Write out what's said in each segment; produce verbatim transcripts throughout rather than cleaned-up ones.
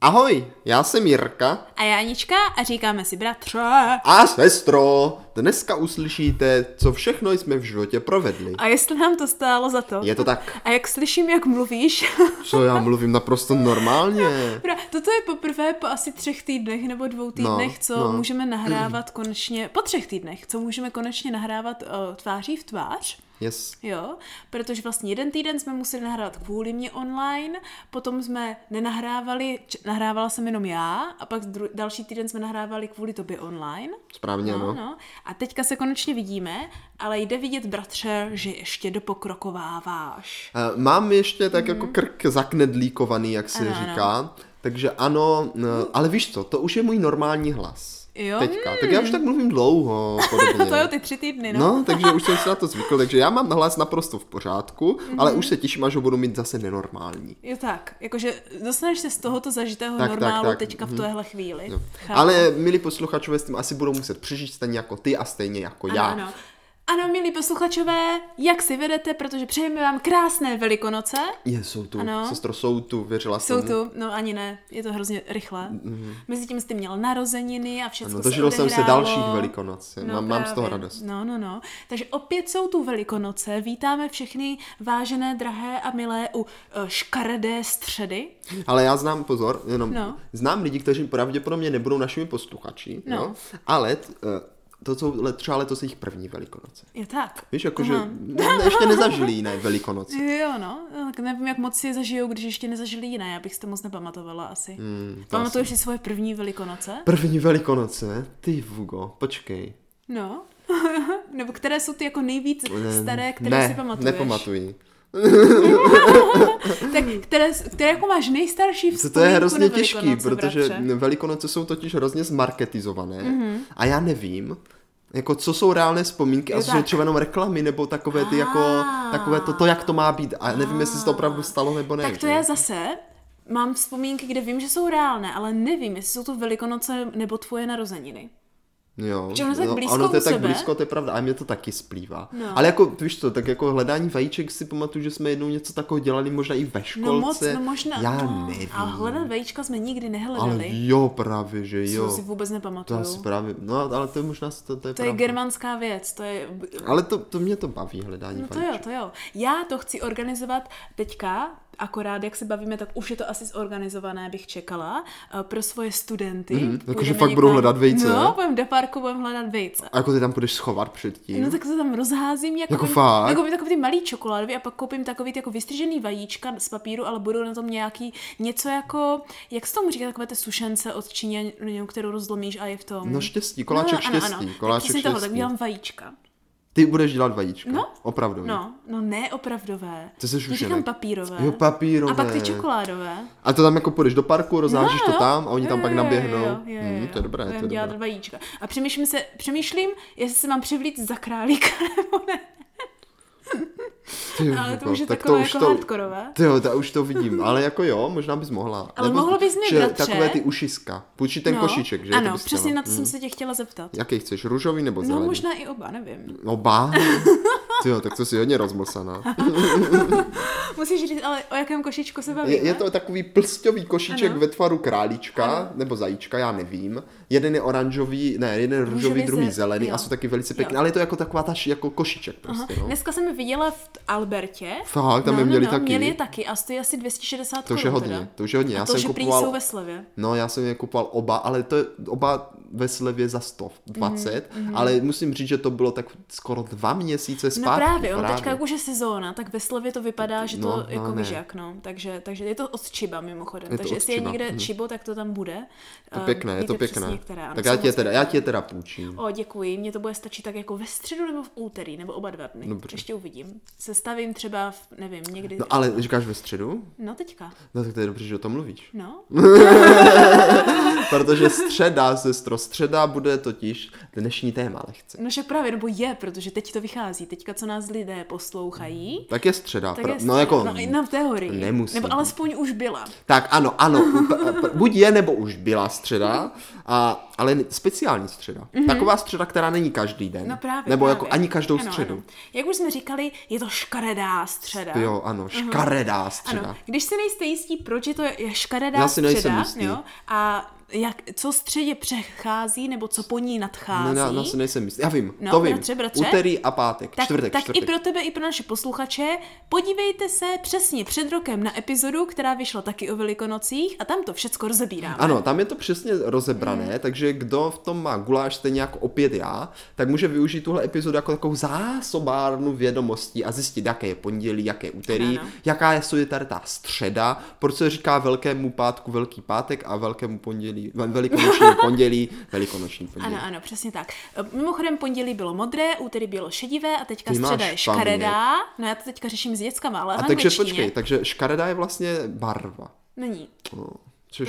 Ahoj, já jsem Jirka a Jánička a říkáme si bratře a sestro. Dneska uslyšíte, co všechno jsme v životě provedli. A jestli nám to stálo za to. Je to tak. A jak slyším, jak mluvíš. Co, já mluvím naprosto normálně. No, toto je poprvé po asi třech týdnech nebo dvou týdnech, no, co no. můžeme nahrávat konečně, po třech týdnech, co můžeme konečně nahrávat o, tváří v tvář. Yes. Jo, protože vlastně jeden týden jsme museli nahrávat kvůli mě online, potom jsme nenahrávali, č- nahrávala jsem jenom já a pak dru- další týden jsme nahrávali kvůli tobě online. Správně, no, no. no. A teďka se konečně vidíme, ale jde vidět, bratře, že ještě dopokrokováváš. Uh, mám ještě tak mm. jako krk zaknedlíkovaný, jak se ano, říká, ano. takže ano, uh, ale víš co, to už je můj normální hlas. Jo, teďka. Hmm. Tak já už tak mluvím dlouho. Podobně. To jo, ty tři týdny, no. No, takže už jsem si na to zvykl, takže já mám hlas naprosto v pořádku, mm-hmm. ale už se těším, až ho budu mít zase nenormální. Jo tak, jakože dostaneš se z tohoto zažitého tak, normálu tak, tak. teďka v mm-hmm. téhle chvíli. Ale milí posluchačové, s tím asi budou muset přežít stejně jako ty a stejně jako ano, já. Ano. Ano, milí posluchačové, jak si vedete, protože přejeme vám krásné Velikonoce. Je, jsou tu, ano. sestro, jsou tu, věřila jsem. Jsou tu, no ani ne, je to hrozně rychle. Mm-hmm. Mezitím jste měl narozeniny a všechno se odehrálo. Dožil jsem se dalších Velikonoc, no, mám, mám z toho radost. No, no, no, takže opět jsou tu Velikonoce, vítáme všechny vážené, drahé a milé u škaredé středy. Ale já znám, pozor, jenom no. znám lidi, kteří pravděpodobně nebudou našimi posluchači, no. no, ale... T, To jsou let, třeba letos jejich první Velikonoce. Je tak. Víš, jakože ne, ještě nezažili jiné Velikonoce. Jo, no. Tak nevím, jak moc si je zažijou, když ještě nezažili jiné. Já bych si to moc nepamatovala asi. Hmm, Pamatuješ si svoje první Velikonoce? První Velikonoce? Ty, Vugo, počkej. No. Nebo které jsou ty jako nejvíc ne, staré, které ne, si pamatuješ? Ne, nepamatuji. Tak které, které jako máš nejstarší vzpomínku na Velikonoce? To je hrozně těžký, protože bratře. Velikonoce jsou totiž hrozně zmarketizované mm-hmm. a já nevím, jako co jsou reálné vzpomínky a jsou třeba jenom reklamy nebo takové ty jako, takové to, to jak to má být a nevím, jestli se to opravdu stalo nebo ne. Tak to je zase... Mám vzpomínky, kde vím, že jsou reálné, ale nevím, jestli jsou to Velikonoce nebo tvoje narozeniny. Jo, ono to je, tak blízko, ono to je tak blízko, to je pravda, a mě to taky splývá. No. Ale jako, víš co, tak jako hledání vajíček si pamatuju, že jsme jednou něco takového dělali, možná i ve školce. No moc, no možná. Já no, nevím. A hledat vajíčka jsme nikdy nehledali. Ale jo, právě, že jo. To si vůbec nepamatuju. To asi právě, no ale to je možná, to, to je To pravda. Je germánská věc, to je... Ale to, to mě to baví, hledání no, vajíček. No to jo, to jo. Já to chci organizovat teďka, akorát, jak se bavíme, tak už je to asi zorganizované, bych čekala, pro svoje studenty. Mm, takže fakt někam... budou hledat vejce, No, půjdem do parku, budem hledat vejce. A jako ty tam půjdeš schovat předtím? No tak to tam rozházím, jako, jako fakt? Jako takový ty malý čokoládový a pak koupím takový ty jako vystřižený vajíčka z papíru, ale budou na tom nějaký něco jako, jak se tomu říká, takové ty sušence od Číňanů, kterou rozlomíš a je v tom. No štěstí, koláček no, no, štěstí, ano, ano. koláček tak štěstí. Toho, tak dělám vajíčka. Ty budeš dělat vajíčka? No. Opravdové? No, no ne opravdové. To jsi už jenom papírové. Jo, papírové. A pak ty čokoládové. A to tam jako půjdeš do parku, rozhážíš no, to tam a oni tam jo, pak naběhnou. Jo, jo, jo, hmm, to je dobré, to je dobré. Dělat vajíčka. A přemýšlím, se, přemýšlím, jestli se mám převlít za králíka nebo ne. Ty, ale to už je tak takové to už jako hardkorové. Jo, to už to vidím, ale jako jo, možná bys mohla. Ale nebo, mohla bys mě bratře. Takové ty ušiska, půjčí ten no, košíček, že? Ano, přesně chtěla. Na to hmm. jsem se tě chtěla zeptat. Jaký chceš, růžový nebo zelený? No možná i oba, nevím. Oba? Ty jo, tak to jsi hodně rozmlsaná. Musíš říct, ale o jakém košíčku se bavíme? Je, je to takový plsťový košíček ano. ve tvaru králíčka, ano. nebo zajíčka, já nevím. Jeden je oranžový, ne, jeden je růžový, druhý zelený jo. a jsou taky velice pěkné, ale je to jako taková ta jako košíček prostě, no. Dneska jsem je viděla v Albertě. Fakt, tam no, je měli no, no, taky. měli je taky a stojí asi dvě stě šedesát korun. To už je hodně, teda. to už je hodně. Já a to, jsem že kupoval... prý jsou ve slevě. No, já jsem je kupoval oba, ale to je oba ve slevě za sto dvacet, mm-hmm. ale musím říct, že to bylo tak skoro dva měsíce zpátky. No právě, právě. teďka jak už je sezóna, tak ve slevě to vypadá, že to no, jako no, jak, no. Takže, takže je to od Čiba mimochodem, je takže jestli je někde mm. Čibo, tak to tam bude. To pěkné, je to pěkné. Tak já tě teda, já tě teda půjčím. O, děkuji, mně to bude stačit tak jako ve středu nebo v úterý, nebo oba dva dny. Ještě uvidím. Sestavím třeba, v, nevím, někdy... No ale říkáš ve středu? No teďka. No tak to je dobře, že o tom mluvíš. No. protože středa, sestro, středa bude totiž dnešní téma lehce. No že právě, nebo je, protože teď to vychází, teďka co nás lidé poslouchají. Tak je středa, tak pra... je středa. no jako... No, na teorii. Nemusí. Nebo alespoň už byla. Tak ano, ano, buď je, nebo už byla středa, a, ale speciální středa. Mm-hmm. Taková středa, která není každý den. No právě, nebo právě. Jako ani každou ano, středu. Ano. Jak už jsme říkali, je to škaredá středa. Jo, ano, škaredá uh-huh. středa. Ano. Když se nejste jistí, proč je to škaredá Já středa, si nejsem jistý. Jo, a jak, co středě přechází, nebo co po ní nadchází. No, já no, si nejsem jistý. Já vím, no, to vím. Bratře, bratře. Úterý a pátek, tak, čtvrtek. Tak čtvrtek. I pro tebe, i pro naše posluchače, podívejte se přesně před rokem na epizodu, která vyšla taky o Velikonocích, a tam to všecko rozebíráme. Ano, tam je to přesně rozebrané, hmm. takže kdo v tom má guláš, stejně jako opět já, tak může využít tuhle epizodu jako takovou zásobárnu vědomostí a zjistit, jaké je pondělí, jaké je úterý, ano. jaká je tady ta středa, proč se říká velkému pátku velký pátek a velkému pondělí velikonoční pondělí, velikonoční pondělí. Ano, ano, přesně tak. Mimochodem pondělí bylo modré, úterý bylo šedivé a teďka Ty středa je škaredá. No já to teďka řeším s dětskama, ale v angličtině. A takže počkej, takže škaredá je vlastně barva. Není. No,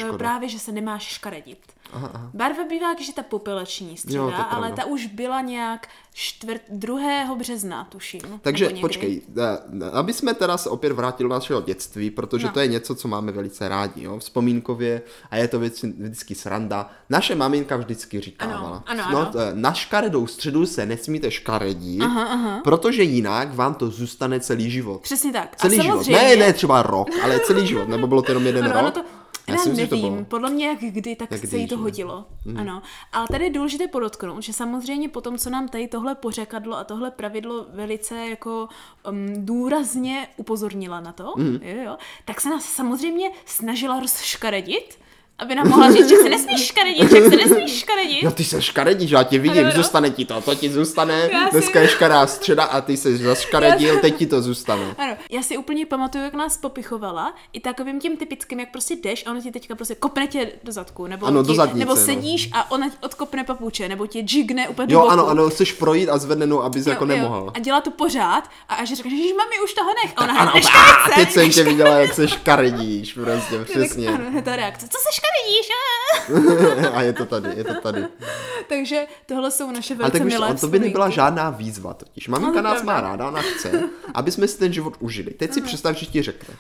no, právě, že se nemáš škaredit. Aha, aha. Barva bývá, když je ta popelační středa, jo, ale ta už byla nějak čtvrt, druhého března, tuším. Takže počkej, aby jsme teda se opět vrátili do našeho dětství, protože no. to je něco, co máme velice rádi, jo, vzpomínkově, a je to věci, vždycky sranda. Naše maminka vždycky říkávala, ano, ano, no, ano. na škaredou středu se nesmíte škaredit, aha, aha. protože jinak vám to zůstane celý život. Přesně tak. Celý a život. Ne, ne třeba rok, ale celý život, nebo bylo to jenom jeden ano, rok. To... Já si myslím, nevím, podle mě jak kdy, tak jak se kdy, jí to že? hodilo, hmm. ano. Ale tady je důležité podotknout, že samozřejmě po tom, co nám tady tohle pořekadlo a tohle pravidlo velice jako um, důrazně upozornila na to, hmm. jo, jo, tak se nás samozřejmě snažila rozškaredit, aby nám mohla říct, že se nesmíš škaredit, že se nesmíš škaredit. No ty se škaredíš, já tě vidím, ano, no. zůstane ti to, to ti zůstane, já dneska si... je škará středa a ty se zaškaredil, si... teď ti to zůstane. Ano, já si úplně pamatuju, jak nás popichovala, i takovým tím typickým, jak prostě jdeš a ono ti teďka prostě kopne tě do zadku, nebo, ano, ti, do zadnice, nebo sedíš no. a ona odkopne papuče, nebo tě džigne úplně do boku. Jo, ano, ano, chceš projít a zvednenou, abys jo, jako jo. nemohla. A dělá to pořád a až říkáš, že mami, už toho nech. A ona neškaredí. Teď jsem tě viděla, jak se škaredíš, prostě přesně. Ano, ta reakce. Co se vidíš, a... a je to tady, je to tady. Takže tohle jsou naše velice milé vzpomínky. To by nebyla žádná výzva totiž. Maminka nás má ráda, ona chce, aby jsme si ten život užili. Teď si představ, že ti řekne.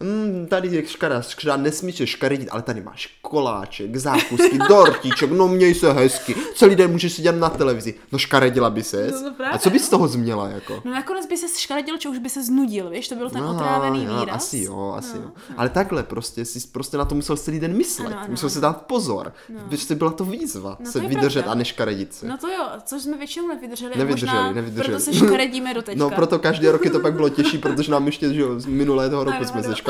Mm, tady je škara, škara, nesmíš se škaredit, ale tady máš koláček, zákusky, dortíček, no měj se hezky, celý den můžeš sedět na televizi, no škaredila by ses, no, no právě, a co bys no. z toho změla jako? No nakonec by ses škaredil, čo už by se znudil, víš, to byl ten Aha, otrávený já, výraz. Asi jo, asi no, jo, ale no. takhle prostě, jsi prostě na to musel celý den myslet, ano, ano, musel ano. si dát pozor, protože no. byla to výzva no, se to vydržet pravda. A neškaredit se. No to jo, což jsme většinou nevydrželi, nevydrželi, možná nevydrželi. Proto se škaredíme do teďka. No proto každý rok to pak bylo těžší, protože nám ještě že, z minulého roku ano, jsme se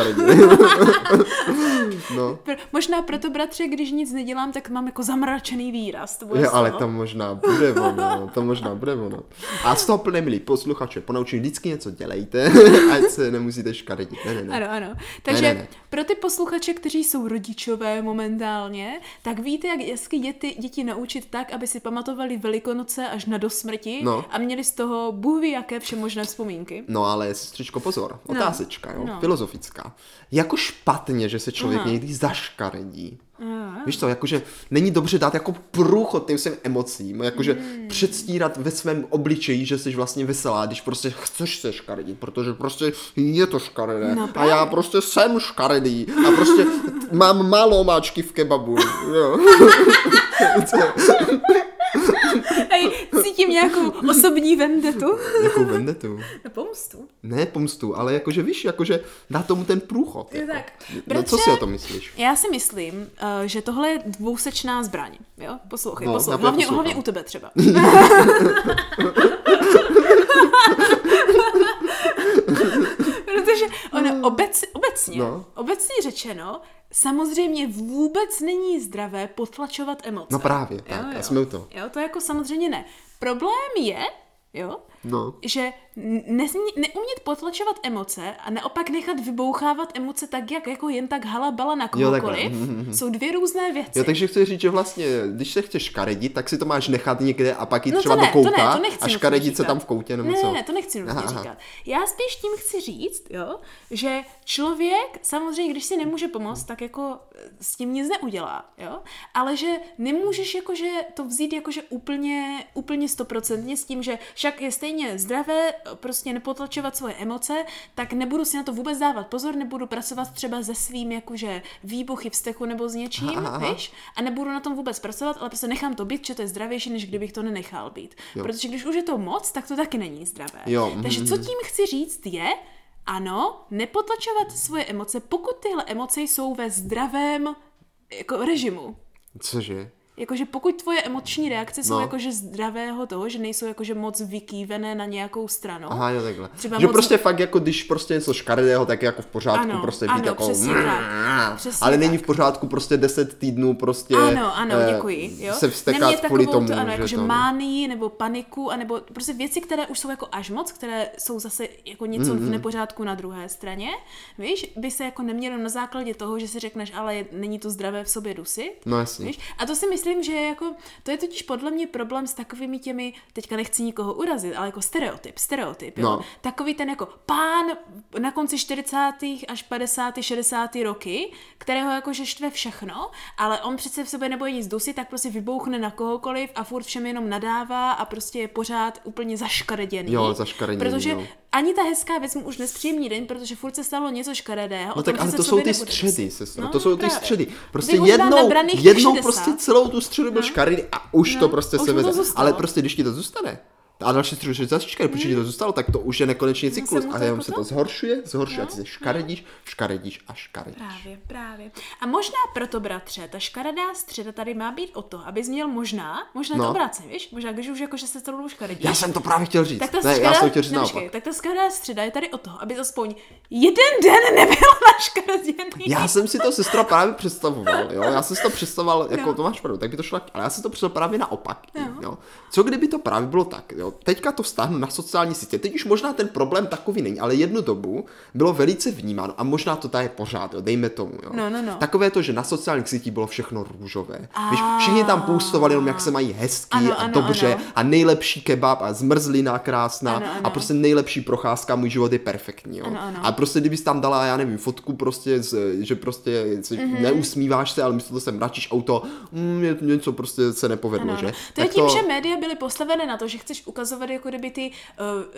no. Možná proto, bratře, když nic nedělám, tak mám jako zamračený výraz. To jo, ale to možná bude ono, to možná bude ono. A z toho plné, milí posluchače, ponaučím, vždycky něco dělejte, ať se nemusíte škaredit. Ne, ne, ne. Ano, ano. Takže ne, ne, ne. pro ty posluchače, kteří jsou rodičové momentálně, tak víte, jak hezky děti, děti naučit tak, aby si pamatovali Velikonoce až na dosmrti no. a měli z toho bůhví jaké všemožné vzpomínky. No ale, sestřičko, pozor, otázečka, no. jo, no. filozofická. Jako špatně, že se člověk Aha. někdy zaškaredí. Aha. Víš co, jakože není dobře dát jako průchod těm svým emocím, jakože hmm. předstírat ve svém obličeji, že jsi vlastně veselá, když prostě chceš se škaredit, protože prostě je to škaredé no, a já prostě jsem škaredý a prostě mám málo omáčky v kebabu. Jo. Hej, cítím nějakou osobní vendetu. Jakou vendetu? No pomstu. Ne pomstu, ale jakože víš, jakože dá tomu ten průchod. Jako. Tak. Bratře, no co si o tom myslíš? Já si myslím, že tohle je dvousečná zbraň. Jo? Poslouchej, no, poslouchej. Hlavně, hlavně u tebe třeba. Protože ono obec, obecně, no. obecně řečeno, samozřejmě vůbec není zdravé potlačovat emoce. No právě, tak, jo, jo. a jsme u toho. Jo, to jako samozřejmě ne. Problém je, jo, no. že nesmí, neumět potlačovat emoce a naopak nechat vybouchávat emoce tak, jak jako jen tak halabala na kohokoliv, jo, jsou dvě různé věci. Jo, takže chci říct, že vlastně, když se chceš škaredit, tak si to máš nechat někde a pak jít no třeba ne, do kouta to ne, to a škaredit se tam v koutě nebo co. Ne, ne, to nechci nutně říkat. Já spíš tím chci říct, jo, že člověk samozřejmě, když si nemůže pomoct, tak jako s tím nic neudělá, jo, ale že nemůžeš jakože to vzít jakože úplně, úplně stoprocentně s tím, že však je stejně zdravé prostě nepotlačovat svoje emoce, tak nebudu si na to vůbec dávat pozor, nebudu pracovat třeba se svým jakože výbuchy v stechu nebo s něčím, aha, aha. víš, a nebudu na tom vůbec pracovat, ale prostě nechám to být, že to je zdravější, než kdybych to nenechal být. Jo. Protože když už je to moc, tak to taky není zdravé. Jo. Takže co tím chci říct je, ano, nepotlačovat svoje emoce, pokud tyhle emoce jsou ve zdravém jako režimu. Cože? Jakože pokud tvoje emoční reakce jsou no. jakože zdravého toho, že nejsou jakože moc vykývené na nějakou stranu. Aha, jo, takhle. Třeba že moc... prostě fakt jako když prostě něco škaredého, tak je jako v pořádku ano, prostě být ano, jako... Přesně tak, přesně ale tak. Není v pořádku prostě deset týdnů prostě... Ano, ano, eh, děkuji. Jo? Se vstekat kvůli tomu, to, ano, že jakože to... mánii nebo paniku, anebo prostě věci, které už jsou jako až moc, které jsou zase jako něco mm-hmm. v nepořádku na druhé straně, víš, by se jako nemělo na základě toho, že si řekneš, ale není to zdravé v sobě dusit. No jasně. Víš? A to si myslím, že jako, to je totiž podle mě problém s takovými těmi, teďka nechci nikoho urazit, ale jako stereotyp, stereotyp, no. jo. Takový ten jako pán na konci čtyřicátých až padesátých šedesátých roky, kterého jakože štve všechno, ale on přece v sobě nebojí nic dusit, tak prostě vybouchne na kohokoliv a furt všem jenom nadává a prostě je pořád úplně zaškareděný. Jo, zaškareděný, protože jo. Ani ta hezká věc mu už nespříjemní den, protože furt se stalo něco škaredého. No tak ale to jsou ty středy, sestro, no, to jsou právě. Ty středy. Prostě Vy jednou, jednou prostě celou tu středu byl no. škaredý a už no, to prostě už se veze. Ale prostě když ti to zůstane, a další středu se zase škaredí, protože ti to zůstalo, tak to už je nekonečný cyklus. No, a jenom se to zhoršuje, zhoršuje no, a ty se škaredíš, no. škaredíš a škaredíš. Právě, právě. A možná proto, bratře, ta škaredá středa tady má být o to, abys měl možná, možná no. to obrácen, víš? Možná, když už jakože se celou škaredíš. Já jsem to právě chtěl říct. Tak ta ne, škaredá, já jsem chtěl říct naopak. Tak ta škaredá středa je tady o to, aby aspoň jeden den nebyl naškareděný. Já jsem si to sestra právě představoval, jo. Já jsem si to představoval, jako no. to máš pravdu, tak by to šlo, ale já jsem to představoval právě naopak, no. jo. Co kdyby to právě bylo tak, jo? Teďka to stáhnu na sociální sítě. Teď už možná ten problém takový není, ale jednu dobu bylo velice vnímáno a možná to tady je pořád, jo, dejme tomu. Jo. No, no, no. Takové to, že na sociálních sítích bylo všechno růžové. Víš, všichni tam postovali jenom, jak se mají hezký ano, a ano, dobře ano. a nejlepší kebab a zmrzlina krásná ano, ano. a prostě nejlepší procházka, můj život je perfektní. Jo. Ano, ano. A prostě kdybys tam dala, já nevím, fotku prostě, že prostě mm-hmm. neusmíváš se, ale místo to se mračíš auto, mm, něco prostě se nepovedlo, ano, že? Ano. To je tím, to... že média byly postavené na to, že chceš ukazovat jako kdyby ty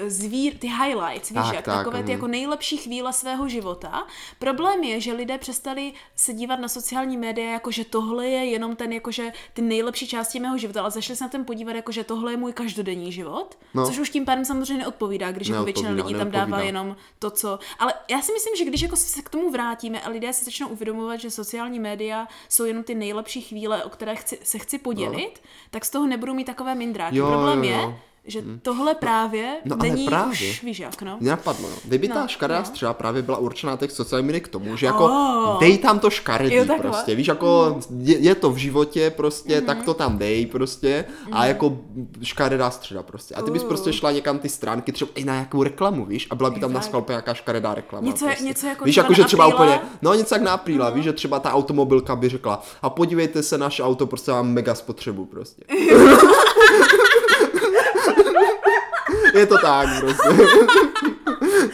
uh, zvír, ty highlights, víš, tak, jak, tak, takové ty jako nejlepší chvíle svého života. Problém je, že lidé přestali se dívat na sociální média, jakože tohle je jenom ten jakože ty nejlepší části mého života, ale zašli se na ten podívat, jakože tohle je můj každodenní život, no. což už tím pádem samozřejmě neodpovídá, když jako většina lidí tam neodpovídá. Dává jenom to, co. Ale já si myslím, že když jako se k tomu vrátíme a lidé se začnou uvědomovat, že sociální média jsou jenom ty nejlepší chvíle, o které chci, se chci podělit, no. tak z toho nebudou mít takové mindráky. Jo, Problém jo, jo. je, že tohle právě no, není právě. Už výžak, no. Mě napadlo, no. Kdyby no, ta škaredá no. středa právě byla určená těch sociálních médií k tomu, že jako oh. dej tam to škaredí jo, prostě, víš, jako mm. je, je to v životě prostě, mm. tak to tam dej prostě mm. a jako škaredá středa prostě. A ty bys uh. prostě šla někam ty stránky třeba i na nějakou reklamu, víš, a byla by tam na skalpe nějaká škaredá reklama. Něco, prostě. Něco jako víš, jako že třeba úplně, no něco jak na apríla, mm. víš, že třeba ta automobilka by řekla a podívejte se, naše auto prostě má mega spotřebu prostě. Je to tak prostě.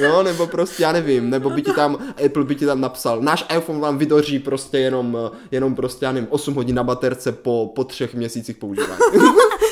Jo, nebo prostě, já nevím, nebo by ti tam, Apple by ti tam napsal, náš iPhone vám vydoří prostě jenom, jenom prostě, já nevím, osm hodin na baterce po, po třech měsících používání.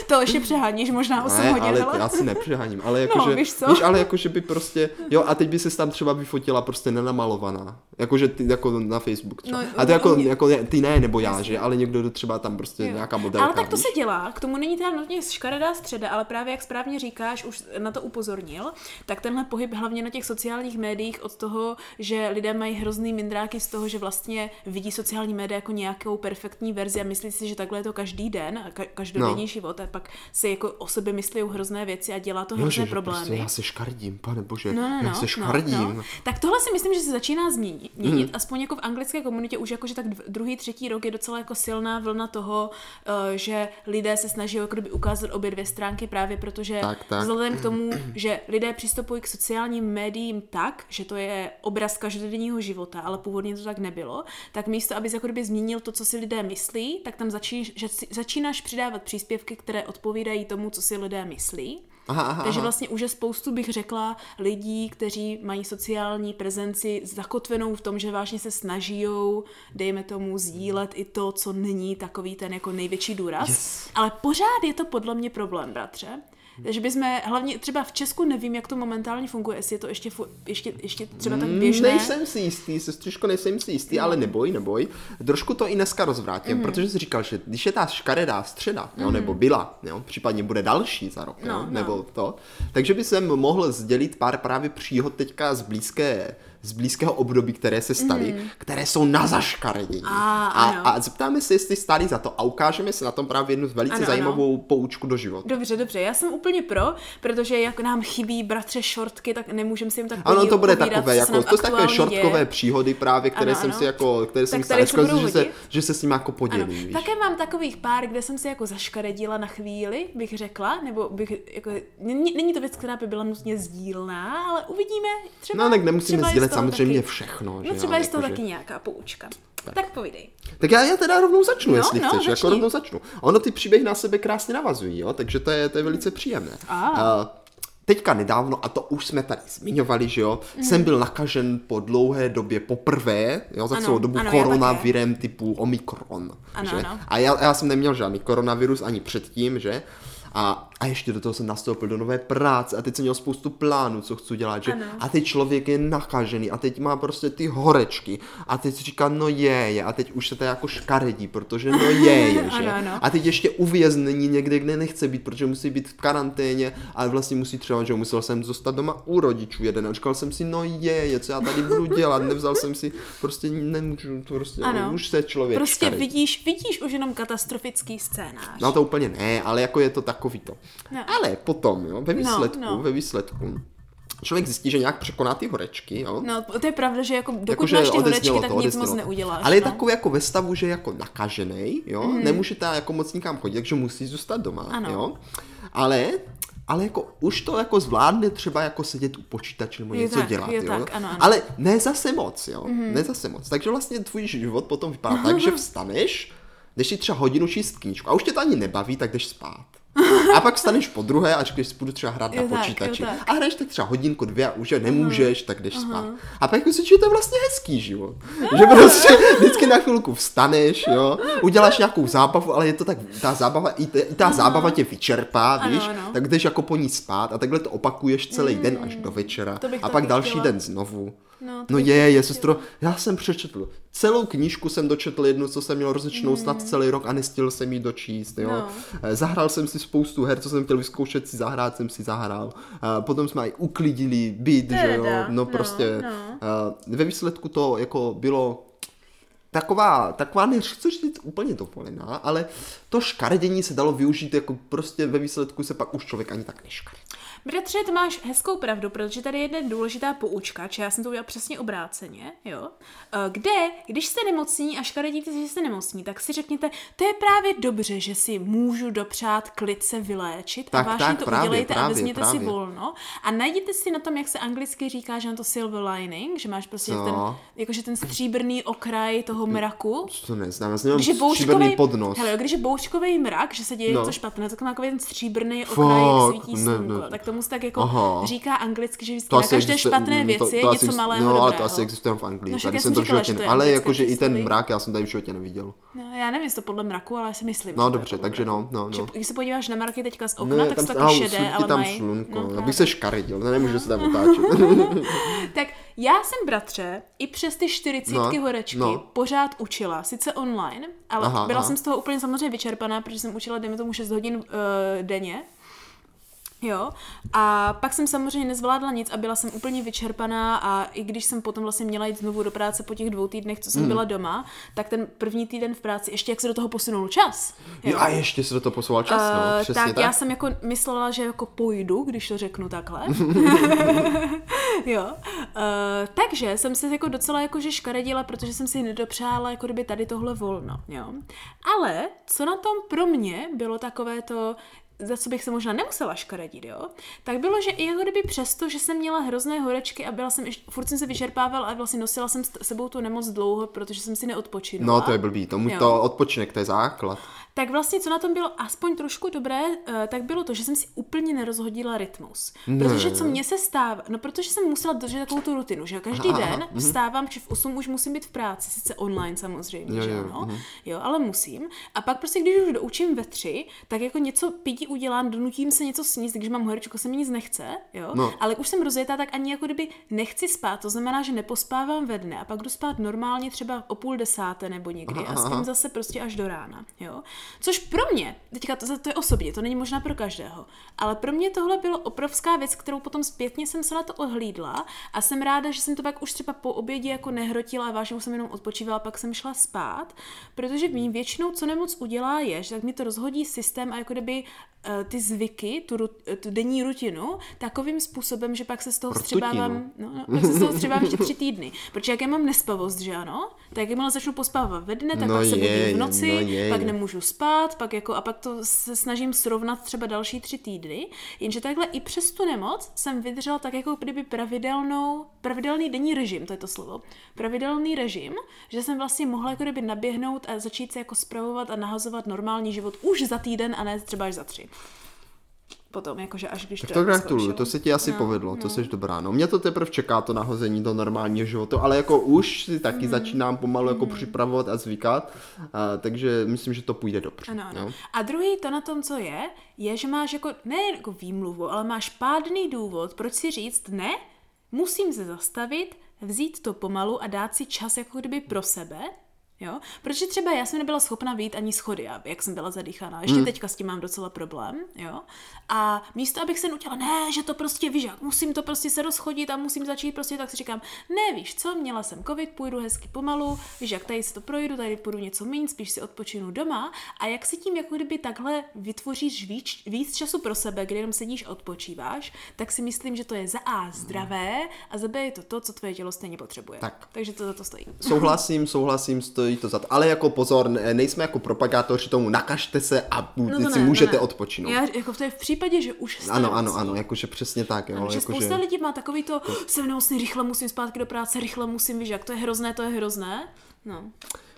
To ještě přeháníš možná osm hodin, ale... ale já si nepřeháním, ale jakože, no, víš, víš, ale jakože by prostě, jo, a teď by ses tam třeba vyfotila prostě nenamalovaná, jakože ty, jako na Facebook třeba. No, a to jako, jako ty ne, nebo já, že, ale někdo třeba tam prostě jo. nějaká modelka. Ale tak to víš? Se dělá, k tomu není teda nutně škaredá středa, ale právě jak správně říkáš, už na to upozornil, tak tenhle pohyb hlavně na těch sociálních médiích od toho, že lidé mají hrozný mindráky z toho, že vlastně vidí sociální média jako nějakou perfektní verzi a myslí si, že takhle je to každý den, ka- každodenní no. život. pak si jako o sebe myslí hrozné věci a dělá to hrozné problémy. Prostě já se škardím, pane bože, no, no, já se škardím. No, no. Tak tohle si myslím, že se začíná změnit. Měnit. Mm. Aspoň jako v anglické komunitě už jakože tak druhý, třetí rok je docela jako silná vlna toho, že lidé se snaží jakoby ukázat obě dvě stránky právě protože tak, tak. vzhledem k tomu, že lidé přistupují k sociálním médiím tak, že to je obraz každodenního života, ale původně to tak nebylo, tak místo, abys jako kdyby změnil to, co si lidé myslí, tak tam začíš, začínáš přidávat příspěvky, které odpovídají tomu, co si lidé myslí. Aha, aha, takže vlastně už je spoustu, bych řekla, lidí, kteří mají sociální prezenci zakotvenou v tom, že vážně se snažijou, dejme tomu, sdílet i to, co není takový ten jako největší důraz. Yes. Ale pořád je to podle mě problém, bratře. Takže bychom, hlavně třeba v Česku nevím, jak to momentálně funguje, jestli je to ještě, ještě, ještě třeba tak běžné. Nejsem si jistý, sestřičko, nejsem si jistý, mm. ale neboj, neboj. Trošku to i dneska rozvrátím, mm. protože jsi říkal, že když je ta škaredá středa, mm. jo, nebo byla, jo, případně bude další za rok, no, jo, nebo no. to, takže bych sem mohl sdělit pár právě příhod teďka z blízké z blízkého období, které se staly, mm. které jsou na zaškaredění. A, a, a zeptáme se, jestli stály za to a ukážeme si na tom právě jednu velice ano, zajímavou ano. poučku do života. Dobře, dobře, já jsem úplně pro, protože jak nám chybí bratře šortky, tak nemůžeme si jim tak Ano, to bude takové, jako, to jsou takové šortkové je. příhody právě, které ano, jsem ano. si jako, které tak jsem stále škoda, že se, že se s nimi jako podělím. Také mám takových pár, kde jsem se jako zaškaredila na chvíli, bych řekla, nebo bych, jako, není, není to věc, která by byla nutně sdílná, ale uvidíme třeba. No, tak nemusíme sdílet samozřejmě taky, všechno. No třeba je to taky nějaká poučka. Tak, tak povídej. Tak já, já teda rovnou začnu, no, jestli no, chceš. Začni. Jako rovnou začnu. Ono ty příběhy na sebe krásně navazují, jo? Takže to je, to je velice příjemné. Ah. Uh, teďka nedávno, a to už jsme tady zmiňovali, že jo, mm. jsem byl nakažen po dlouhé době poprvé, jo, za ano, celou dobu ano, koronavirem typu Omikron. Ano, že? Ano. A já, já jsem neměl žádný koronavirus ani předtím, že? A, a ještě do toho jsem nastoupil do nové práce a teď jsem měl spoustu plánů, co chci dělat, že? Ano. A teď člověk je nakažený a teď má prostě ty horečky a teď si říká, no je, je, a teď už se to jako škaredí, protože no je, je, že? Ano, ano. A teď ještě uvěznění někde, kde nechce být, protože musí být v karanténě, ale vlastně musí třeba, že musel jsem zůstat doma u rodičů jeden a říkal jsem si, no je, je, co já tady budu dělat, nevzal jsem si, prostě nemůžu, prostě, ano. už se člověk Prostě škaredí. vidíš, vidíš už jenom katastrofický scénář. No to úplně ne, ale jako je to tak to. No. Ale potom, jo, ve výsledku, no, no. ve výsledku, člověk zjistí, že nějak překoná ty horečky, jo. No, to je pravda, že jako dokud jako, že máš ty horečky, to, tak nic moc neuděláš. Ale je no. takový jako ve stavu, že jako nakaženej, jo, mm. nemůže ta jako moc nikam chodit, takže musí zůstat doma, ano. jo. Ale... ale jako už to jako zvládne třeba jako sedět u počítače nebo je něco tak, dělat, jo. Tak, ano, ano. Ale ne zase moc, jo, mm. ne zase moc. Takže vlastně tvůj život potom vypadá tak, že vstaneš, jdeš si třeba hodinu číst knížku a už tě to ani nebaví, tak jdeš spát. A pak staneš po druhé, až když budu třeba hrát je na tak, počítači. A hraješ tak třeba hodinku, dvě a už nemůžeš, tak jdeš spát. A pak si, že to je vlastně hezký život. Že prostě vždycky na chvilku vstaneš, jo, uděláš nějakou zábavu, ale je to tak, ta zábava, i ta, i ta zábava tě vyčerpá, víš, ano, ano. tak jdeš jako po ní spát a takhle to opakuješ celý mm. den až do večera a pak další chtěla. den znovu. No, no je, je, sestro, já jsem přečetl. Celou knížku jsem dočetl jednu, co jsem měl rozečnou mm. snad celý rok a nestihl jsem jí dočíst, jo. No. Zahrál jsem si spoustu her, co jsem chtěl vyzkoušet si zahrát, jsem si zahrál. Potom jsme i uklidili byt, že jo. No, no prostě no. ve výsledku to jako bylo taková, taková nechci říct úplně dovolená, ale to škaredění se dalo využít jako prostě ve výsledku se pak už člověk ani tak neškaredí. Bratře, ty máš hezkou pravdu, protože tady je jedna důležitá poučka, či já jsem to udělala přesně obráceně, jo, kde, když jste nemocní a škaredíte, že jste nemocní, tak si řekněte, to je právě dobře, že si můžu dopřát klid se vyléčit tak, a vážně tak, to právě, udělejte právě, a vezměte právě. si volno a najděte si na tom, jak se anglicky říká, že na to silver lining, že máš prostě ten, jakože ten stříbrný okraj toho mraku. To neznám, já znám stříbrný podnos. Hele, když je bouřkovej mrak, že se děje no. něco špatné, tak má takový ten stříbrný okraj, jak svítí slunko, tak tomu se tak jako Aha. říká anglicky, že na každé existe, špatné věci je něco malého no, dobrého. No, to asi existuje v Anglii. No, tady jsem to říkala, životě, ale jakože i ten mrak, já jsem tady v životě neviděl. No, já nevím, jestli to podle mraku, ale já si myslím. No, dobře, takže no, no, no. Když se podíváš na mraky teďka z okna, no, tak jsou taky šedé, ale tam slunko. Abych se škaredil, nemůžu se tam otáčet. Tak já jsem, bratře, i přes ty čtyřicítky horečky pořád učila, sice online, ale byla jsem z toho úplně samozřejmě vyčerpaná, protože jsem učila, dejme tomu šest hodin denně. Jo, a pak jsem samozřejmě nezvládla nic a byla jsem úplně vyčerpaná, a i když jsem potom vlastně měla jít znovu do práce po těch dvou týdnech, co jsem mm. byla doma, tak ten první týden v práci, ještě jak se do toho posunul čas. Jo, jo a ještě se do toho posunul čas, uh, no, přesně tak. Tak já jsem jako myslela, že jako půjdu, když to řeknu takhle. Jo, uh, takže jsem se jako docela jako že škaredila, protože jsem si nedopřála jako kdyby tady tohle volno, jo. Ale co na tom pro mě bylo takové to, za co bych se možná nemusela škaredit, jo, tak bylo, že i jako kdyby přesto, že jsem měla hrozné horečky a byla jsem, furt jsem se vyčerpávala a vlastně nosila jsem s sebou tu nemoc dlouho, protože jsem si neodpočinula. No to je blbý, tomu jo. To odpočinek, to je základ. Tak vlastně, co na tom bylo aspoň trošku dobré, tak bylo to, že jsem si úplně nerozhodila rytmus. Protože co mě se stává, no protože jsem musela držet takovou tu rutinu, že každý aha, den vstávám, že v osm už musím být v práci, sice online samozřejmě, jo, že jo, ano, mh. jo, ale musím. A pak prostě, když už doučím ve tři, tak jako něco pídí udělám, donutím se něco sníst, když mám horečku, se mi nic nechce, jo, no. Ale už jsem rozjetá, tak ani jako kdyby nechci spát, to znamená, že nepospávám ve dne a pak jdu spát normálně třeba o půl desáté nebo někdy aha, a s tím zase prostě až do rána, jo. Což pro mě, teďka to, to je osobně, to není možná pro každého, ale pro mě tohle bylo obrovská věc, kterou potom zpětně jsem se na to ohlídla a jsem ráda, že jsem to pak už třeba po obědě jako nehrotila, vážně jsem jenom odpočívala, pak jsem šla spát, protože mě většinou co nemoc udělá je, že tak mi to rozhodí systém a jako kdyby uh, ty zvyky, tu, tu denní rutinu takovým způsobem, že pak se z toho střebávám, no, no, pak se z toho střebávám ještě tři týdny, protože jak já mám nespavost, že ano, tak jakmile začnu pospávat ve dne, tak no pak je, se budím v noci, no je, pak nemůžu spát, pak jako, a pak to se snažím srovnat třeba další tři týdny, jenže takhle i přes tu nemoc jsem vydržela tak jako kdyby pravidelnou, pravidelný denní režim, to je to slovo, pravidelný režim, že jsem vlastně mohla jako kdyby naběhnout a začít se jako spravovat a nahazovat normální život už za týden a ne třeba až za tři. Potom, jakože až když tak to gratuluju, to se ti asi no, povedlo, to no. Seš dobrá. No, mě to teprve čeká to nahození do normálního života, ale jako už si taky mm. začínám pomalu jako mm. připravovat a zvykat, a, takže myslím, že to půjde dobře. Ano, ano. A druhý to na tom, co je, je, že máš jako, ne jako výmluvu, ale máš pádný důvod, proč si říct ne, musím se zastavit, vzít to pomalu a dát si čas jako kdyby pro sebe. Jo? Protože třeba já jsem nebyla schopna vyjít ani schody, jak jsem byla zadýchaná. Ještě mm. teďka s tím mám docela problém. Jo? A místo, abych se nutila, ne, že to prostě víš, jak musím to prostě se rozchodit a musím začít prostě, tak si říkám, ne, víš co, měla jsem covid, půjdu hezky pomalu, víš, jak tady si to projdu, tady půjdu něco méně, spíš si odpočinu doma. A jak si tím jako kdyby takhle vytvoříš víc, víc času pro sebe, kdy jenom sedíš a odpočíváš, tak si myslím, že to je za A zdravé a za B je to to, co tvoje tělo stejně potřebuje. Tak. Takže to za to stojí. Souhlasím, souhlasím, stojí. To zat. Ale jako pozor, nejsme jako propagátoři tomu, nakažte se a no ne, si můžete no odpočinout. Já, jako to je v případě, že už jste Ano, ano, ano, jakože přesně tak. Jo, ano, že jako spousta že... lidí má takový to, to... jsem nemocný, rychle musím zpátky do práce, rychle musím, víš, jak to je hrozné, to je hrozné. No.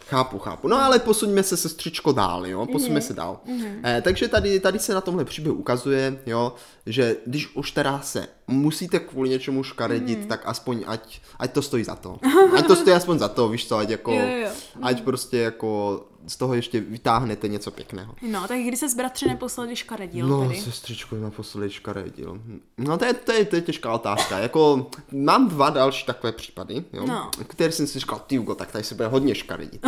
Chápu, chápu. No ale posuňme se, sestřičko, dál, jo, posuňme mm-hmm. se dál. Mm-hmm. Eh, takže tady, tady se na tomhle příběhu ukazuje, jo, že když už teda se musíte kvůli něčemu škaredit, mm-hmm. tak aspoň ať, ať to stojí za to. Ať to stojí aspoň za to, víš co, ať jako, jo, jo. ať prostě jako z toho ještě vytáhnete něco pěkného. No, tak když se s bratři neposledy škaredil no, tedy? No, sestřičko, naposledy škaredil. No, to je, to, je, to je těžká otázka. Jako, mám dva další takové případy, jo, no. které jsem si říkal, ty Hugo, tak tady se bude hodně škaredit.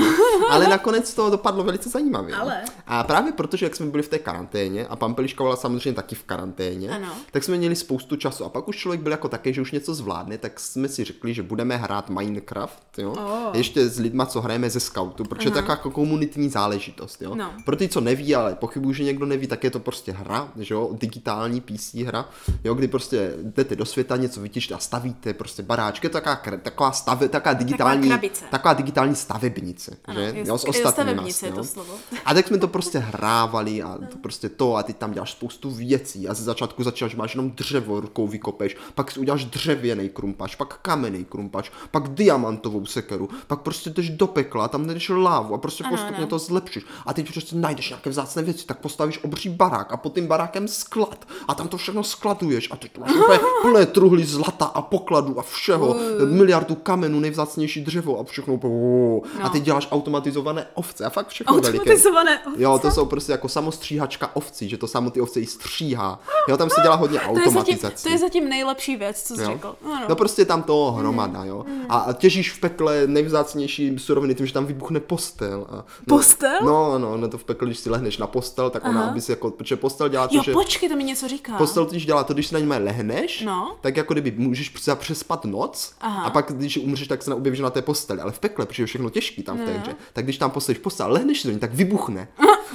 Ale nakonec to dopadlo velice zajímavě. Ale... A právě protože, jak jsme byli v té karanténě, a Pampeliška byla samozřejmě taky v karanténě, ano. tak jsme měli spoustu času. A pak už člověk byl jako taky, že už něco zvládne, tak jsme si řekli, že budeme hrát Minecraft, jo. Oh. Ještě s lidma, co hrajeme ze Scoutu, protože uh-huh. taková komunitní záležitost, jo. No. Pro ty, co neví, ale pochybuji, že někdo neví, tak je to prostě hra, že jo, digitální P C hra, jo, kdy prostě jdete do světa, něco vytěžíte a stavíte prostě baráčky, taková taková stave, taková digitální, taková, taková digitální stavebnice. Ano, že? Jo, s ostatníma, to slovo. A tak jsme to prostě hrávali a to prostě to a ty tam děláš spoustu věcí a ze začátku začínáš, že máš jenom dřevo rukou vykopeš, pak si uděláš dřevěný krumpač, pak kamenný krumpač, pak diamantovou sekeru, pak prostě jdeš do pekla, tam jdeš lávu a prostě ano, postupně ano. to zlepšíš. A teď prostě najdeš nějaké vzácné věci, tak postavíš obří barák a pod tím barákem sklad a tam to všechno skladuješ a teď máš úplně plné truhly zlata a pokladů a všeho, uh. miliardu kamenů, nejvzácnější dřevo a všechno no. a ty děláš automatizované ovce a fakt všechno automatizované veliké. Ovce? Jo, to jsou prostě jako samostříhačka ovcí, že to samo ty ovce i stříhá. Jo, tam se dělá hodně automatizace. To je zatím nejlepší věc, co jsi jo. řekl. Ano. No prostě tam toho hromada, jo. Mm. A těžíš v pekle nejvzácnější suroviny tím, že tam vybuchne postel. A, no, postel? No, no, no, to v pekle, když si lehneš na postel, tak ona bys jako, protože postel dělá to, jo, že... počkej, to mi něco říká. Postel totiž dělá to, když si na něm lehneš, no. tak jako kdyby můžeš přespat noc aha. a pak, když umřeš, tak se objevíš na té posteli. Ale v pekle, protože je všechno těžký tam v té hře, tak když tam postavíš postel, lehneš do ní, tak vybuchne.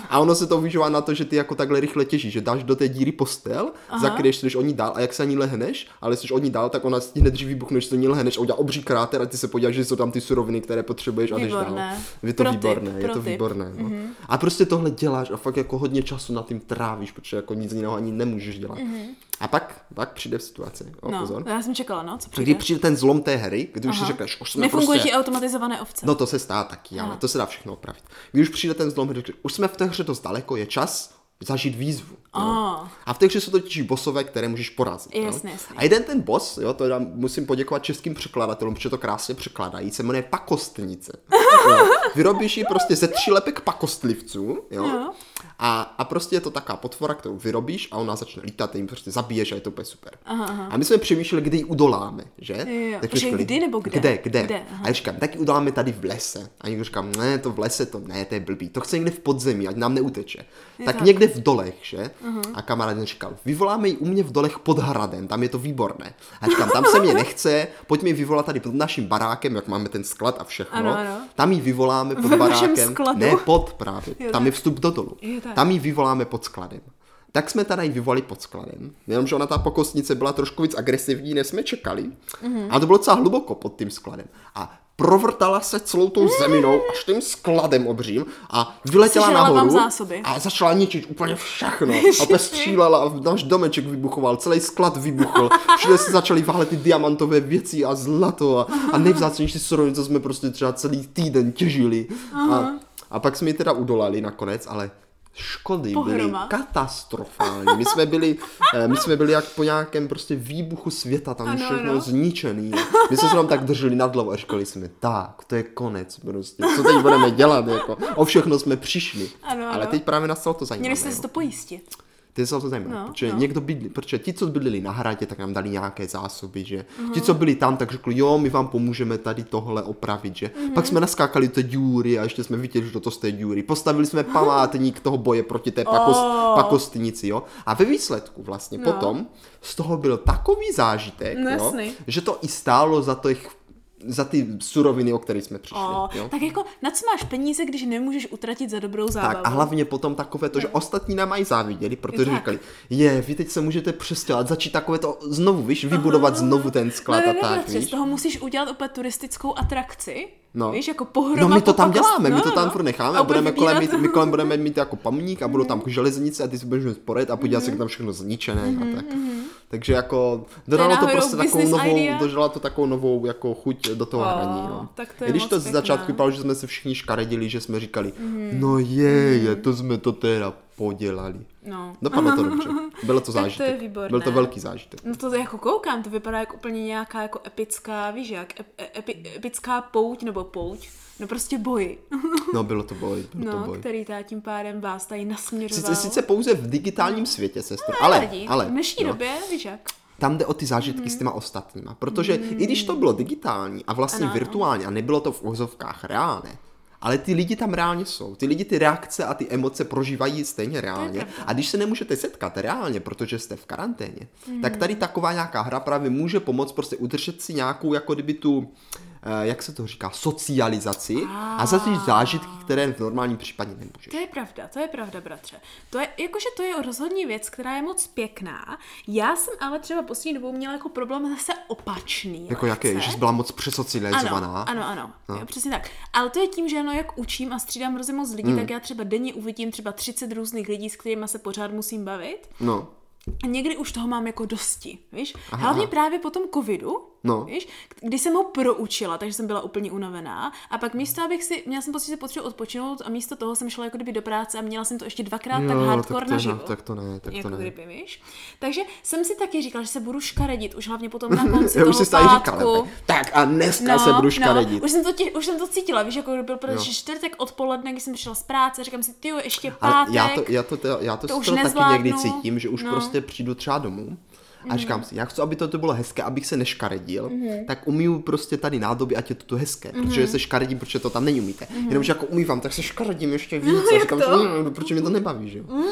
A ono se to využívá na to, že ty jako takhle rychle těžíš, že dáš do té díry postel, aha. zakryješ, když o ní dál a jak se na ní lehneš, ale když o ní dál, tak ona stihne dřív vybuchne, že se ní lehneš, udělá obří kráter a ty se podíváš, že jsou tam ty suroviny, které potřebuješ a jdeš dál. Je to pro výborné, typ, je to typ. výborné. No. Mm-hmm. A prostě tohle děláš a fakt jako hodně času nad tím trávíš, protože jako nic jiného ani nemůžeš dělat. Mm-hmm. A pak, pak přijde v situaci. O, no, pozor. Já jsem čekala, no, co přijde. Když přijde ten zlom té hry, když už si řekneš, už jsme Nefungují prostě... automatizované ovce. No to se stá taky, ale to se dá všechno opravit. Když přijde ten zlom, řekneš, už jsme v té hře dost daleko, je čas zažít výzvu. Oh. A v té hře jsou totiž bossové, které můžeš porazit. Jasně, jasně. A jeden ten boss, jo, to musím poděkovat českým překladatelům, protože to krásně překladají, se jmenuje Pakostnice. Jo. Vyrobíš ji prostě ze tří lepek pakostlivců, jo. jo. A, a prostě je to taká potvora, kterou vyrobíš a ona začne lítat, ty jim prostě zabiješ a je to úplně super. Aha, aha. A my jsme přemýšleli, kdy ji udoláme, že? Jo, tak říkali, kdy nebo kde? Kde, kde? kde a říkám, tak ji udoláme tady v lese. A někdo říká, ne, to v lese, to ne, to je blbý. To chce někde v podzemí, ať nám neuteče. Je tak, tak někde v dolech, že? Aha. A kamarád říkal, vyvoláme ji u mě v dolech pod hradem, tam je to výborné. A říkám, tam se mě nechce, pojďme ji vyvolat tady pod naším barákem, jak máme ten sklad a všechno. Ano, ano. Tam ji vyvoláme pod v barákem, ne pod právě, jo, tam je vstup do dolu. Tam ji vyvoláme pod skladem. Tak jsme tady ji vyvolali pod skladem, jenomže ona ta pokostnice byla trošku víc agresivní, než jsme čekali. Mm-hmm. A to bylo docela hluboko pod tím skladem. A provrtala se celou tou zeminou až tím skladem obřím a vyletěla nahoru a začala ničit úplně všechno. A opět střílela a náš domeček vybuchoval, celý sklad vybuchl. Všude se začaly válet ty diamantové věci a zlato a, a nejvzácnější suroviny, co jsme prostě třeba celý týden těžili. A, a pak jsme ji teda udolali nakonec, ale škody Pohroma. byly katastrofální. My jsme byli, my jsme byli jak po nějakém prostě výbuchu světa, tam ano, všechno no. zničený. My jsme se tam tak drželi nad hlavou a říkali jsme, tak, to je konec prostě. Co teď budeme dělat? Jako? O všechno jsme přišli. Ano, ale ano. teď právě nastalo to zajímavé. Měli jste si to pojistit. Ty se to zajímavé, no, protože no. někdo bydlí, protože ti, co bydlili na hradě, tak nám dali nějaké zásoby, že mm. ti, co byli tam, tak řekli, jo, my vám pomůžeme tady tohle opravit, že mm. pak jsme naskákali do díry a ještě jsme viděli, že to z té díry, postavili jsme památník toho boje proti té pakost, oh. pakostnici, jo, a ve výsledku vlastně no. potom z toho byl takový zážitek, no, jo, že to i stálo za to jich za ty suroviny, o kterých jsme přišli. Oh, jo? Tak jako, na co máš peníze, když nemůžeš utratit za dobrou zábavu? Tak a hlavně potom takové to, že ostatní nám mají záviděli, protože je říkali, je, vy teď se můžete přestěhovat, začít takové to znovu, víš, vybudovat aha. znovu ten sklad no, a tak, víš. Z toho musíš udělat opět turistickou atrakci. No. Víš, jako pohroma, no my to tam děláme, no, my to tam furt necháme a budeme kolem mít, my kolem budeme mít jako pamník a budou tam železnice a ty si budeme poradit a podívat mm-hmm. se, jak tam všechno zničené mm-hmm. a tak. Takže jako dodalo to prostě takovou novou, dožila to takovou novou jako chuť do toho oh, hraní. No. Tak to je I když to ze začátku vypadalo, že jsme se všichni škaredili, že jsme říkali, mm-hmm. no je, je, to jsme to teda podělali. No. Dopadlo to dobře. Bylo to zážitek. To byl to velký zážitek. No to jako koukám, to vypadá jako úplně nějaká jako epická, víš jak, epi, epická pouť nebo pouť. No prostě boj. No bylo to boj. Bylo no, to boj. Který tá tím pádem vás tady nasměroval. Sice, sice pouze v digitálním světě, sestro. No, ale, ale. V dnešní no. době, víš jak. Tam jde o ty zážitky mm. s těma ostatníma. Protože mm. i když to bylo digitální a vlastně ano, virtuální a nebylo to v uvozovkách reálné, ale ty lidi tam reálně jsou. Ty lidi ty reakce a ty emoce prožívají stejně reálně. A když se nemůžete setkat reálně, protože jste v karanténě, mm. tak tady taková nějaká hra právě může pomoct prostě udržet si nějakou, jako kdyby tu, jak se to říká, socializaci a zažít zážitky, které v normálním případě nemůžeš. To je pravda, to je pravda, bratře. To je, jakože to je rozhodně věc, která je moc pěkná. Já jsem ale třeba poslední dobou měla jako problém zase opačný. Jako lehce. Jaké? Že jsi byla moc přesocializovaná? Ano, ano, ano. No. Jo, přesně tak. Ale to je tím, že no, jak učím a střídám hrozně moc lidí, mm. tak já třeba denně uvidím třeba třicet různých lidí, s kterými se pořád musím bavit. No. A někdy už toho mám jako dosti, víš? Aha. Hlavně právě po tom covidu, no. víš? Když jsem ho proučila, takže jsem byla úplně unavená a pak místo, abych si, měla jsem pocit, že potřebuji odpočinout a místo toho jsem šla jako kdyby do práce a měla jsem to ještě dvakrát jo, tak hardcore tak naživo. Tak to ne, tak jako to ne. Kdyby, víš? Takže jsem si taky říkala, že se budu škaredit, už hlavně potom na konci toho pátku. Tak a dneska no, se budu škaredit. No, už, jsem to tě, už jsem to cítila, víš, jako byl protože čtvrtek odpoledne, když jsem přišla z práce, říkám si, tyjo, ještě pátek. Ale já to, já to, já to, to už taky někdy cítím, že už no. prostě přijdu třeba domů Mm. A říkám si, já chci, aby to, to bylo hezké, abych se neškaredil, mm. tak umiju prostě tady nádoby, ať je to, to hezké, mm. protože se škaredím, protože to tam neumíte. Mm. Jenomže jako umývám, tak se škaredím ještě víc. No, a říkám, to? Že, no, proč mě to nebaví, že jo? Mm.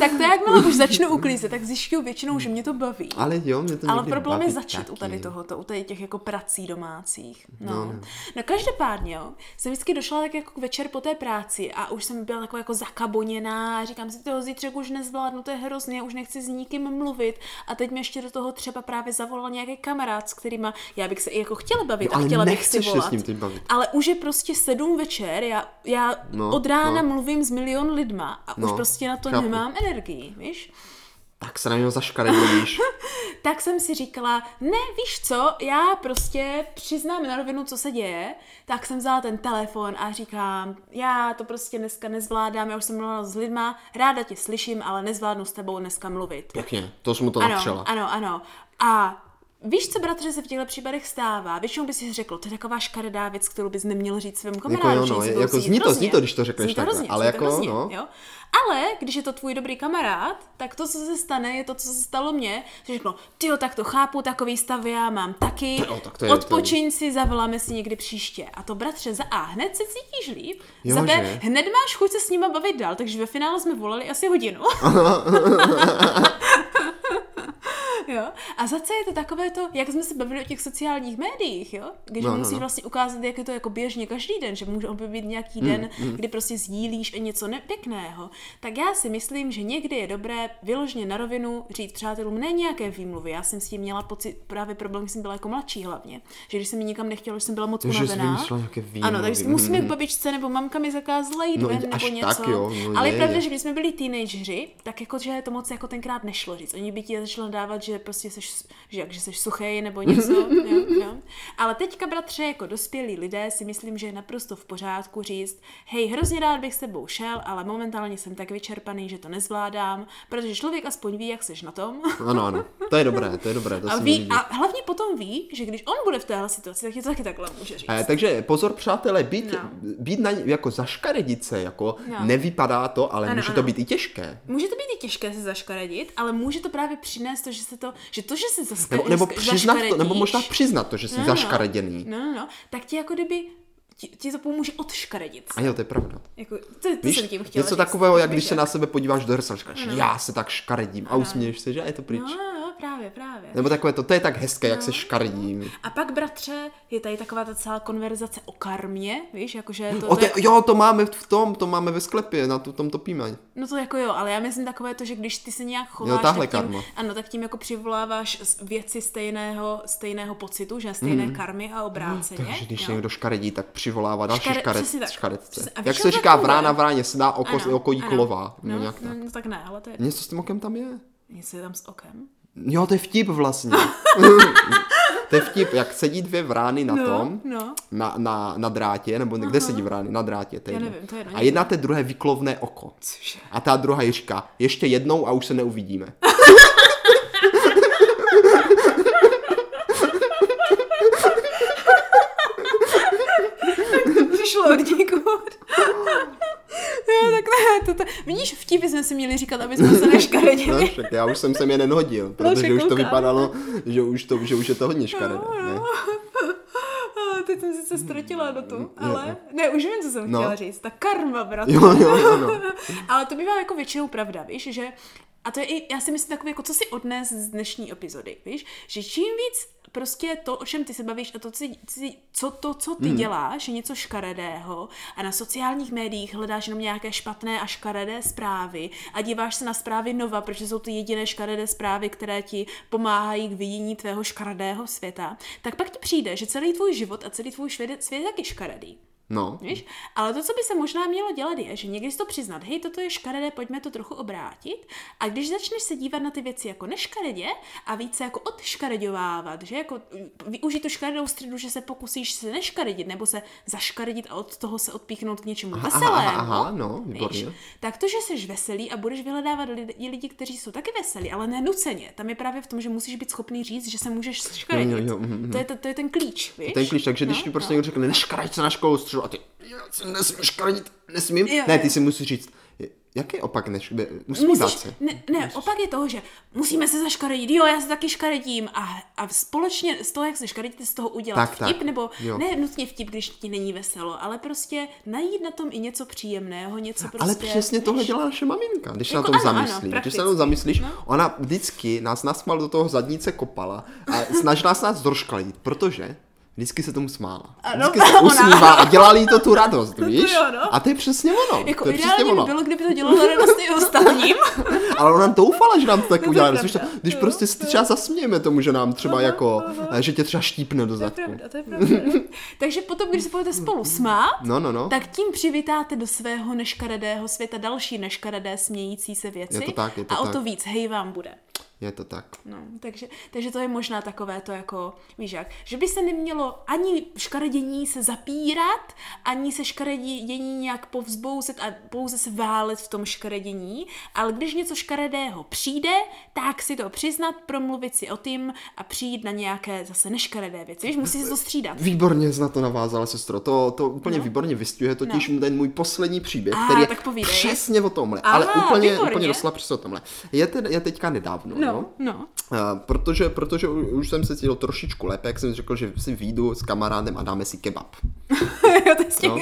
Tak to jakmile už začnu uklízet, tak zjišťuju většinou, že mě to baví. Ale jo, mě to Ale problém je začít taky. u tady tohoto, u tady těch jako prací domácích. No, no, no. no každopádně, jo, jsem vždycky došla tak jako večer po té práci a už jsem byla jako, jako zakaboněná a říkám si, toho zítřek už nezvládnu, to je hrozně, už nechci s nikým mluvit a teď mě ještě do toho třeba právě zavolal nějaký kamarád, s kterýma já bych se i jako chtěla bavit no, a chtěla bych si volat. S ním bavit. Ale už je prostě sedm večer, já, já no, od rána no. mluvím s milion lidma a no, už prostě na to chápu. nemám energii, víš? Tak se na něho zaškaredíš. Tak jsem si říkala, ne, víš co, já prostě přiznám na rovinu, co se děje, tak jsem vzala ten telefon a říkám, já to prostě dneska nezvládám, já už jsem mluvila s lidma, ráda tě slyším, ale nezvládnu s tebou dneska mluvit. Pěkně, to jsem mu to natřela. Ano, ano, ano. A víš co, bratře, se v těchto případech stává? Většinou bys si řekl, to je taková škaredá věc, kterou bys neměl říct svému kamarádu. Jako, no, no, jako zní to, zní to, když to řekneš takhle. Zní to hrozně, jako, hrozně, no. jo? Ale když je to tvůj dobrý kamarád, tak to, co se stane, je to, co se stalo mně. Že řeknu, tyjo, tak to chápu, takový stav já mám taky, no, tak to je, odpočiň to je. si, zavoláme si někdy příště. A to, bratře, za A, hned se cítíš líp, jo, za B, že? hned máš chuť se s nima bavit dál, takže ve finále jsme volali asi hodinu. Jo? A zase je to takové to, jak jsme se bavili o těch sociálních médiích, jo? Když no, musíš no. vlastně ukázat, jak je to jako běžně každý den, že může být nějaký mm, den, mm. kdy prostě sdílíš i něco nepěkného, tak já si myslím, že někdy je dobré vyloženě na rovinu říct přátelům ne nějaké výmluvy. Já jsem s tím měla pocit, právě problém, když jsem byla jako mladší hlavně, že když se mi nikam nechtělo, že jsem byla moc unavená. Ano, takže musím jít k babičce nebo mamka mi zakázala jít no, ven nebo něco. Tak, jo, no, ale je pravda, že když jsme byli teenageři, tak jakože to moc jako tenkrát nešlo říct. Oni by ti začali dávat, že prostě seš, že jak, že seš suchej nebo něco, jo, jo. Ale teďka, bratře, jako dospělí lidé si myslím, že je naprosto v pořádku říct, hej, hrozně rád bych s tebou šel, ale momentálně jsem tak vyčerpaný, že to nezvládám, protože člověk aspoň ví, jak seš na tom. Ano, ano, to je dobré, to je dobré. To a, ví, a hlavně potom ví, že když on bude v téhle situaci, tak je to taky takhle může říct. Eh, takže pozor, přátelé, být, no. být na, jako zaškaredit se, jako no. nevypadá to, ale ano, může ano. to být i těžké. Může to být i těžké se zaškaredit, ale může to právě přinést to, že se to, že to, že jsi zaskar... nebo, nebo, přiznat to, nebo možná přiznat to, že jsi no, zaškareděný. No, no, no, tak ti jako kdyby ti, ti to pomůže odškaredit. A jo, to je pravda. Jako, to, to víš, jsem tím chtěla něco říct, takového, jak když jak? se na sebe podíváš do hrdce, říkáš, no. já se tak škaredím a usměješ se, že a je to pryč. No. Právě, právě. Nebo takové to, to je tak hezké, no. jak se škaredím. A pak, bratře, je tady taková ta celá konverzace o karmě, víš, jakože to... O te, to je... Jo, to máme v tom, to máme ve sklepě, na to, tom topíme. No to jako jo, ale já myslím takové to, že když ty se nějak chováš, jo, tak, tím, ano, tak tím jako přivoláváš věci stejného, stejného pocitu, že stejné mm. karmy a obráceně. No, takže když jo. někdo škaredí, tak přivolává další škaredce. škaredce. Jak se říká, vrána vráně se dá oko jí klova. No tak ne, ale to je... Něco s tím okem tam je. Něco je tam s okem. Jo, to je vtip vlastně. To je vtip, jak sedí dvě vrány na no, tom, no. Na, na, na drátě, nebo někde Aha. sedí vrány, na drátě. Já nevím, to je a jedna té druhé vyklovné oko. Cože? A ta druhá jí říká, ještě jednou a už se neuvidíme. Tak to přišlo od někud. Jo, takhle, to, to. Vidíš, vtipy jsme si měli říkat, aby jsme se neškaredili. No, však, já už jsem sem je nenhodil, protože už to vypadalo, že už, to, že už je to hodně škaredé. No, no. Teď jsem sice ztratila do tu, ale ne, už vím, co jsem no. chtěla říct, ta karma, bratře. Jo, jo, no. Ale to bývá jako většinou pravda, víš, že a to je i, já si myslím takové, jako co si odnést z dnešní epizody, víš, že čím víc prostě to, o čem ty se bavíš a to, co, to, co ty hmm. děláš, je něco škaredého a na sociálních médiích hledáš jenom nějaké špatné a škaredé zprávy a díváš se na zprávy Nova, protože jsou to jediné škaredé zprávy, které ti pomáhají k vidění tvého škaredého světa, tak pak ti přijde, že celý tvůj život a celý tvůj svět je taky škaredý. No. Víš? Ale to, co by se možná mělo dělat, je, že někdy si to přiznat, hej, toto je škaredé, pojďme to trochu obrátit. A když začneš se dívat na ty věci jako neškaredě a více jako odškareďovávat, že jako využít tu škaredou středu, že se pokusíš se neškaredit nebo se zaškaredit a od toho se odpíchnout k něčemu aha, veselému. Aha, aha, no, výborně. Tak to, že jsi veselý a budeš vyhledávat lidi, lidi, kteří jsou taky veselí, ale ne nuceně. Tam je právě v tom, že musíš být schopný říct, že se můžeš škaredit. Jo, jo, jo, jo, jo. To, je to, to je ten klíč, víš? Ten klíč, takže když no, ti prostě no. někdo řekne, neškareď se na školu, šru a ty, nesmím škranit, nesmím. Jo. Ne, ty si musíš říct, jaký opak než, usmívat se. Ne, ne musíš... opak je toho, že musíme se zaškaredit, jo, já se taky škaredím a, a společně z toho, jak se škaredíte, z toho udělat tak, vtip, tak. Nebo jo. Ne nutně vtip, když ti není veselo, ale prostě najít na tom i něco příjemného, něco prostě... Ale přesně tohle dělá naše maminka, když jako, na tom ano, zamyslí. Ano, když se na tom zamyslíš, no. Ona vždycky nás nasmal do toho zadnice kopala a snažila se nás zroškalit, protože... Vždycky se tomu smála. Ano, vždycky se usmívá a dělali to tu radost, víš? Jo, no. A to je přesně ono. Jako to je přesně ono. By bylo, kdyby to dělalo radost i ostatním. Ale ona doufala, že nám to tak no udělá. Když, když jo, prostě to... třeba zasmějeme tomu, že nám třeba aha, jako, aha. že tě třeba štípne do zadku. To je pravda, to je pravda. Takže potom, když se budete spolu smát, no, no, no. tak tím přivítáte do svého neškaredého světa další neškaredé smějící se věci. Je to tak, je to a tak. O to víc hej vám bude. Je to tak. No, takže, takže to je možná takové to jako, víš jak, že by se nemělo ani škaredění se zapírat, ani se škaredění nějak povzbouset a pouze se válet v tom škaredění, ale když něco škaredého přijde, tak si to přiznat, promluvit si o tím a přijít na nějaké zase neškaredé věci, víš, musí se to střídat. Výborně jsi na to navázala, sestro, to, to úplně no. výborně vystihuje totiž no. ten můj poslední příběh, a, který je přesně o tomhle, aha, ale úplně, úplně doslova přesně o tomhle. Je, te, je teďka nedávno. No. No, no. Uh, protože, protože už jsem se cítil trošičku lépe, jak jsem řekl, že si vyjdu s kamarádem a dáme si kebab. Jo, to je s tím no.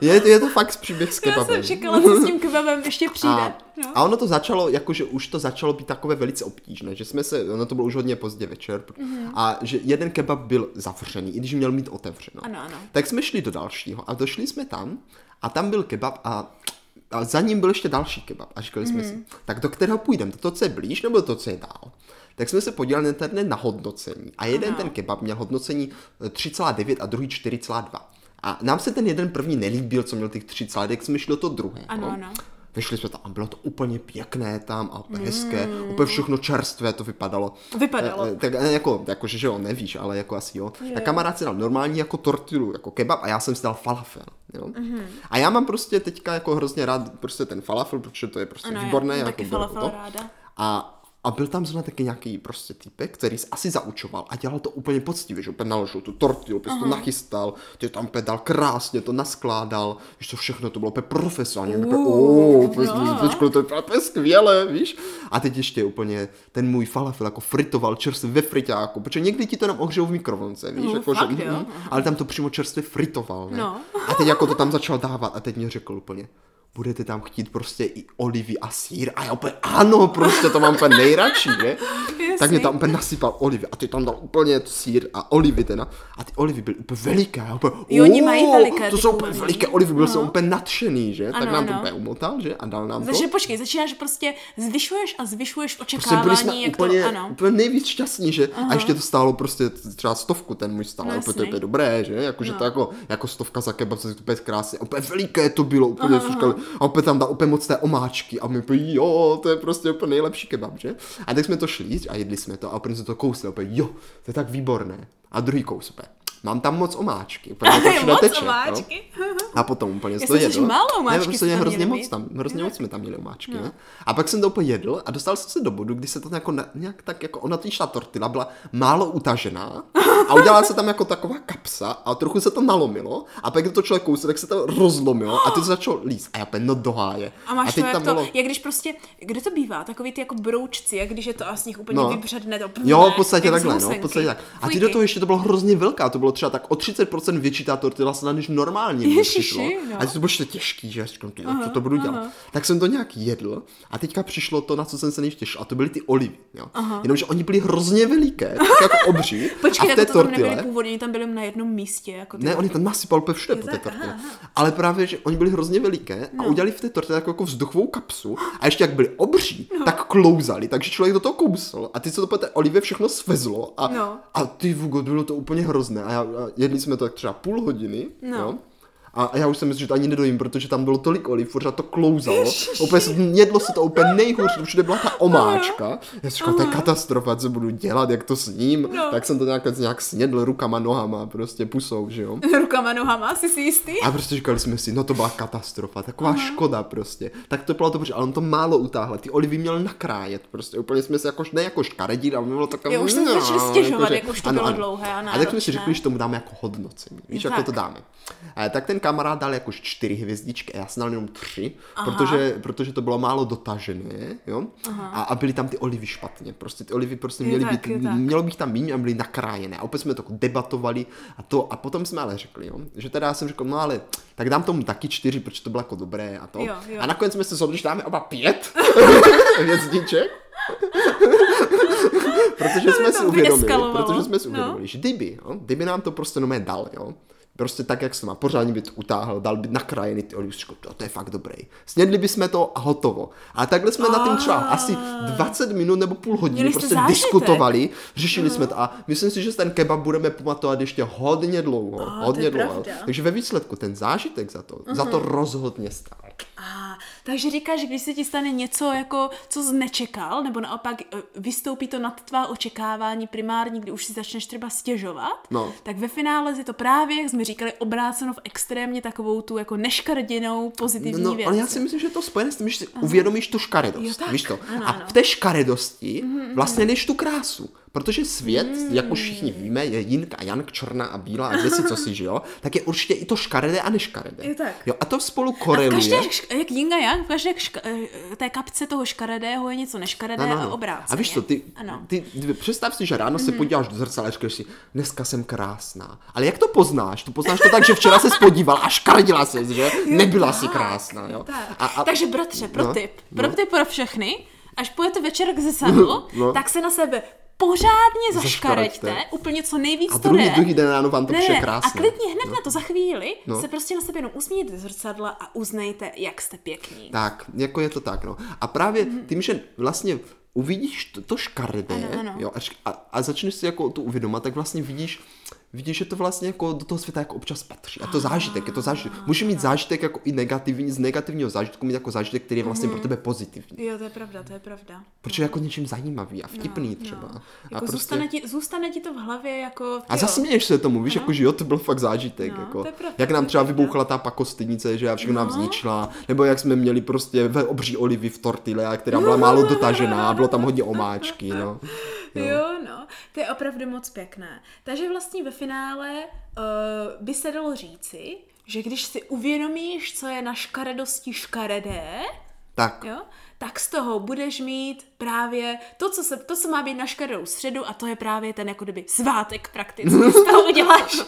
je, je to fakt příběh s kebabem. Já jsem čekala, co s tím kebabem ještě přijde. A, no. a ono to začalo, jakože už to začalo být takové velice obtížné, že jsme se, ono to bylo už hodně pozdě večer, mm-hmm. a že jeden kebab byl zavřený, i když měl mít otevřeno. Ano, ano. Tak jsme šli do dalšího a došli jsme tam a tam byl kebab a... A za ním byl ještě další kebab. A říkali jsme mm. si, tak do kterého půjdeme? To, co je blíž, nebo to, co je dál? Tak jsme se podívali na ten na hodnocení. A jeden aha. ten kebab měl hodnocení tři celá devět a druhý čtyři celá dva. A nám se ten jeden první nelíbil, co měl těch tři celá devět, tak jsme šli do toho druhého. Ano, ano. Vyšli jsme tam a bylo to úplně pěkné tam a hezké, mm. úplně všechno čerstvé to vypadalo. Vypadalo. E, tak jako, jakože, že jo, nevíš, ale jako asi jo. Je. Tak kamarád si dal normální jako tortilu, jako kebab a já jsem si dal falafel, jo. Mm-hmm. A já mám prostě teďka jako hrozně rád prostě ten falafel, protože to je prostě ano, výborné. Já taky jako falafel to. Ráda. A A byl tam zrovna taky nějaký prostě týpek, který se asi zaučoval a dělal to úplně poctivě, že úplně naložil tu tortilu, prostě to nachystal, tě tam pedal krásně, to naskládal, víš to všechno, to bylo úplně profesionálně, úplně ooo, to je úplně skvělé, víš. A teď ještě úplně ten můj falafel jako fritoval čerstvě ve friťáku, protože někdy ti to tam ohřejou v mikrovlnce, víš, no, jako, fakt, že, mm, ale tam to přímo čerstvě fritoval, ne? No. A teď jako to tam začal dávat a teď mě řekl úplně. Budete tam chtít prostě i olivy a sýr a já úplně ano, prostě to mám úplně nejradši, ne? Tak mě tam úplně nasypal olivy a ty tam dal úplně sýr a olivy teda a ty olivy byly úplně veliké, já úplně jo, oni mají veliké, to jsou úplně veliké olivy, byl no. jsem úplně nadšený, že? Ano, tak nám ano. to úplně umotal, že? A dal nám to. Takže počkej, začínáš prostě zvyšuješ a zvyšuješ očekávání. Prostě byli jsme jak úplně, to, ano. úplně nejvíc šťastní, že? Aha. A ještě to stálo prostě třeba stovku ten můj stál, no, to je dobré, že? Jakože no. to jako, jako stovka za kebab, to úplně krásně, úplně veliké to bylo, úplně a opět tam dal úplně moc té omáčky a my pojď, jo, to je prostě úplně nejlepší kebab, že? A tak jsme to šli a jedli jsme to a opět jsme to kousli, opět jo, to je tak výborné. A druhý kous opět, mám tam moc omáčky, protože to teče, omáčky? No? A potom úplně to jedl. Ne, prostě je hrozně moc tam, hrozně moc jsme tam měli omáčky, no. ne? A pak jsem to úplně jedl a dostal jsem se do bodu, kdy se to jako na, nějak tak jako ona týšla tortila, byla málo utažená a udělala se tam jako taková kapsa a trochu se to nalomilo a pak když to člověk kousl, tak se to rozlomilo a ty to začalo líst a já peno do háje. A máš a teď to, jak tam to, bylo... jak když prostě, kde to bývá, takový ty jako broučci, jak když je to a z nich úplně no. vybředne to půjde. Jo, v podstatě takhle, no, v podstatě tak. A ty do toho ještě to bylo hrozně velká, to bylo třeba tak o třicet procent větší ta tortila snad než normální. No. A to bylo ještě těžký, že? Říkám, ty, aha, co to budu dělat? Aha. Tak jsem to nějak jedl a teďka přišlo to, na co jsem se nejvíc těšil. A to byly ty olivy. Jo? Jenomže oni byli hrozně veliké, tak jako obří. Počkej, a v té jako to tortile... tam nebyly původně, tam byli na jednom místě. Jako ne, oni tam nasypal úplně všude po té tortile. Ale právě, že oni byli hrozně veliké a no. udělali v té tortile jako, jako vzduchovou kapsu a ještě jak byli obří, no. tak klouzali, takže člověk do toho kousl a ty se to po té olivě všechno svezlo a, no. a ty, Vugo, bylo to úplně hrozné. A, já, a jedli jsme to tak třeba půl hodiny. No. Jo? A, a já už jsem myslel, že to ani nedojím, protože tam bylo tolik oliv, pořád to klouzalo. Opět jedlo se to úplně nejhůř, to všude byla ta omáčka. Já jsem říkal, to je katastrofa, co budu dělat, jak to sním. No. Tak jsem to nějak, nějak snědl rukama, nohama, prostě pusou, že jo. Rukama, nohama, jsi si jistý? A prostě říkali jsme si, no to byla katastrofa, taková aha. škoda prostě. Tak to bylo to, protože ale on to málo utáhl, ty olivy měl nakrájet, prostě úplně jsme se jakož, ne jako škaredí, ale bylo takové. Jo, už jsme začali stěžovat, jak už to bylo dlouhé a náročné. A tak jsme si řekli, že tomu dáme jako hodnocení, víš, jak to dáme. Tak ten kamarád dal jakož čtyři hvězdičky a já jsem dal jenom tři, protože, protože to bylo málo dotažené, jo? A, a byly tam ty olivy špatně, prostě ty olivy prostě měly tak, být, mělo bych tam míň a byly nakrájené a opět jsme to debatovali a to a potom jsme ale řekli, jo? Že teda já jsem řekl, no ale tak dám tomu taky čtyři, protože to bylo jako dobré a to. Jo, jo. A nakonec jsme se shodli, že dáme oba pět hvězdiček. protože, jsme si uvědomili, protože jsme si uvědomili, no. že kdyby, jo? Kdyby nám to prostě nomé dal, jo? Prostě tak, jak jsem má pořádně byt utáhl, dal být nakrájený ty olivčko, to, to je fakt dobrý. Snědli bychom to a hotovo. A takhle jsme a... na tím třeba asi dvacet minut nebo půl hodiny prostě diskutovali, řešili mm. jsme to a myslím si, že ten kebab budeme pamatovat ještě hodně dlouho. Oh, hodně dlouho. Pravda. Takže ve výsledku ten zážitek za to, mm-hmm. za to rozhodně stál. Ah, takže říkáš, že když se ti stane něco, jako, co jsi nečekal, nebo naopak vystoupí to nad tvá očekávání primární, kdy už si začneš třeba stěžovat, no. tak ve finále je to právě, jak jsme říkali, obráceno v extrémně takovou tu jako neškarděnou pozitivní no, věc. Ale já si myslím, že to spojené s tím, že si ano. uvědomíš tu škaredost. Jo, víš to? Ano, ano. A v té škaredosti mm, vlastně než tu krásu. Protože svět, mm. jak už všichni víme, je Jink a Jank, černá a bílá a kde si co si, že jo, tak je určitě i to škaredé a neškaredé. Jo, tak. Jo, a to spolu koreluje. A každé, jak Jink a Jank, v každé ška- té kapce toho škaredého je něco neškaredé ano, ano. a obráceně. A víš co, ty, ty, ty představ si, že ráno mm. se podíváš do zrcadla a říkáš si, dneska jsem krásná. Ale jak to poznáš? To poznáš to tak, že včera se podívala a škaredila se, že nebyla si krásná. Jo? Tak. A, a... Takže bratře, pro no, tip, pro no. tip pro všechny, až půjdete večer k zrcadlu, no. tak se na sebe pořádně zaškareďte, úplně co nejvíc to jde. A druhý, druhý den ráno vám to překrásně. A klidně hned no. na to za chvíli no. se prostě na sebe jenom usmějte z zrcadla a uznejte, jak jste pěkní. Tak, jako je to tak, no. A právě mm. tím, že vlastně uvidíš to, to škaredé, ano, ano. jo, a, a začneš si jako to uvědomit, tak vlastně vidíš, vidíš, že to vlastně jako do toho světa jako občas patří. A to zážitek, je to zážitek. Může mít zážitek jako i negativní, z negativního zážitku mít jako zážitek, který je vlastně mm. pro tebe pozitivní. Jo, to je pravda, to je pravda. Protože jako něčím zajímavý a vtipný no, třeba. No. Jako a prostě... zůstane, ti, zůstane ti to v hlavě jako... A zasměješ se tomu, víš, no. jako, že jo, to byl fakt zážitek. No, jako. Pravda, jak nám třeba vybouchla ta pakostinice, že já všechno no. nám zničila, nebo jak jsme měli prostě ve obří olivy v tortile, která byla málo dotažená, bylo tam hodně omáčky, no. Jo. jo, no, to je opravdu moc pěkné. Takže vlastně ve finále uh, by se dalo říci, že když si uvědomíš, co je na škaredosti škaredé, tak, jo, tak z toho budeš mít právě to, co, se, to, co má být na škaredou středu a to je právě ten jako kdyby svátek prakticky. Z toho uděláš,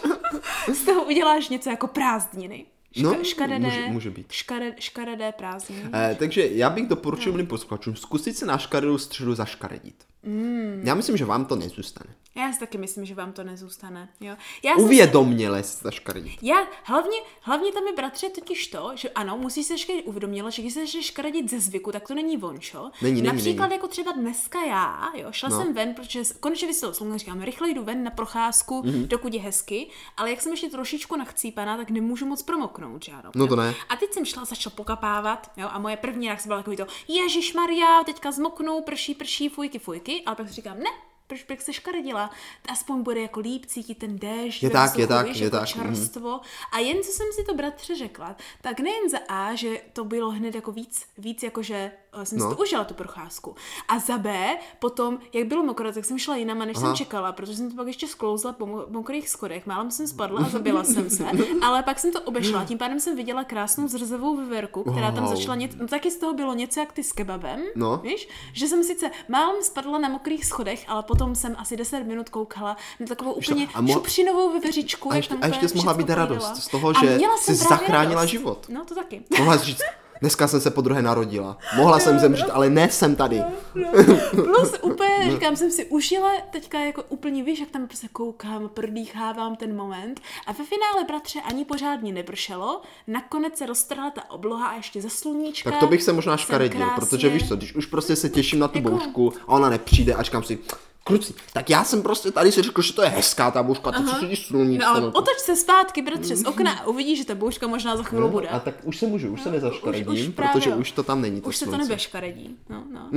z toho uděláš něco jako prázdniny. Ška- no, škaredé, může, může být. Škaredé, škaredé prázdniny. Eh, takže já bych doporučil no. mým posluchačům zkusit se na škaredou středu zaškaredit. Mm. Já myslím, že vám to nezůstane. Já si taky myslím, že vám to nezůstane. Jo. Já uvědomněle se zaškaredit. Já, hlavně, hlavně tam je, bratře, totiž to, že ano, musíš se škaredit uvědomněle, že když se začneš škaredit ze zvyku, tak to není vončo. Není, není, například není. Jako třeba dneska já, jo, šla no. jsem ven, protože konečně vyselo slunce, říkám, rychle jdu ven na procházku, mm-hmm. dokud je hezky, ale jak jsem ještě trošičku nachcípaná, tak nemůžu moc promoknout, žádnou. No to ne. A teď jsem šla, začala pokapávat, jo, a moje první reakce byla takový to, ježišmarja, teďka zmoknou, prší, prší, fujky, fujky. Ale pak říkám, ne, proč bych se škaredila? Aspoň bude jako líp cítit ten déšť, je tak, je tak, je tak. čerstvo. A jen co jsem si to, bratře, řekla, tak nejen za A, že to bylo hned jako víc, víc jakože jsem no. si to užila, tu procházku. A za B, potom, jak bylo mokro, tak jsem šla jinama, než Aha. jsem čekala, protože jsem to pak ještě sklouzla po mokrých schodech, málem jsem spadla a zabila jsem se, ale pak jsem to obešla, tím pádem jsem viděla krásnou zrzavou veverku, která wow. tam začala, něco, no taky z toho bylo něco jak ty s kebabem, no. víš, že jsem sice málem spadla na mokrých schodech, ale potom jsem asi deset minut koukala na takovou úplně mo- šupřinovou veveřičku. A ještě, a ještě jsi mohla být radost z toho, že jsi zachránila radost. život. No to taky. Mohla říct, dneska jsem se podruhé narodila. Mohla jsem zemřít, ale ne, jsem tady. No, no. Plus úplně, říkám, jsem si užila teďka jako úplně, víš, jak tam prostě koukám, prdýchávám ten moment. A ve finále, bratře, ani pořádně nepršelo. Nakonec se roztrhla ta obloha a ještě za sluníčka. Tak to bych se možná škaredil, protože víš co, když už prostě se těším na tu jako... bouřku a ona nepřijde a říkám si... Kluci, tak já jsem prostě tady si řekl, že to je hezká ta bouška, ty co sedíš sluníčko. No ale otoč se zpátky, bratře, z okna a uvidíš, že ta bouška možná za chvíli no, bude. A tak už se můžu, už no, se nezaškaredím, protože už to tam není to už slunce. Už se to nebeškaredí. No, no.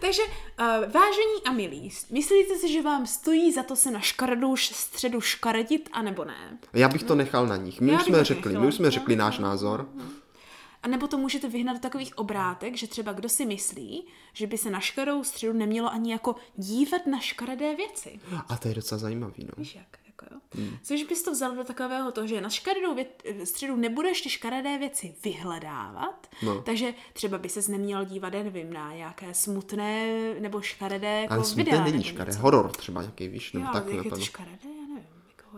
Takže uh, vážení a milí, myslíte si, že vám stojí za to se na škaredou středu škaredit, anebo ne? Já bych to nechal na nich. My já už jsme řekli, nechala. my už jsme řekli no, náš no, názor. No. A nebo to můžete vyhnat do takových obrátek, že třeba kdo si myslí, že by se na škaredou středu nemělo ani jako dívat na škaredé věci. A to je docela zajímavý, no. Víš jak, jako jo. Hmm. Což bys to vzal do takového toho, že na škaredou vě- středu nebudeš ty škaredé věci vyhledávat, no. Takže třeba by ses neměl dívat, nevím, na nějaké smutné nebo škaredé jako ale smutné videa, není škaredé, horor třeba nějaký, víš, nebo jo, tak. Jak je to škaredé, já nevím.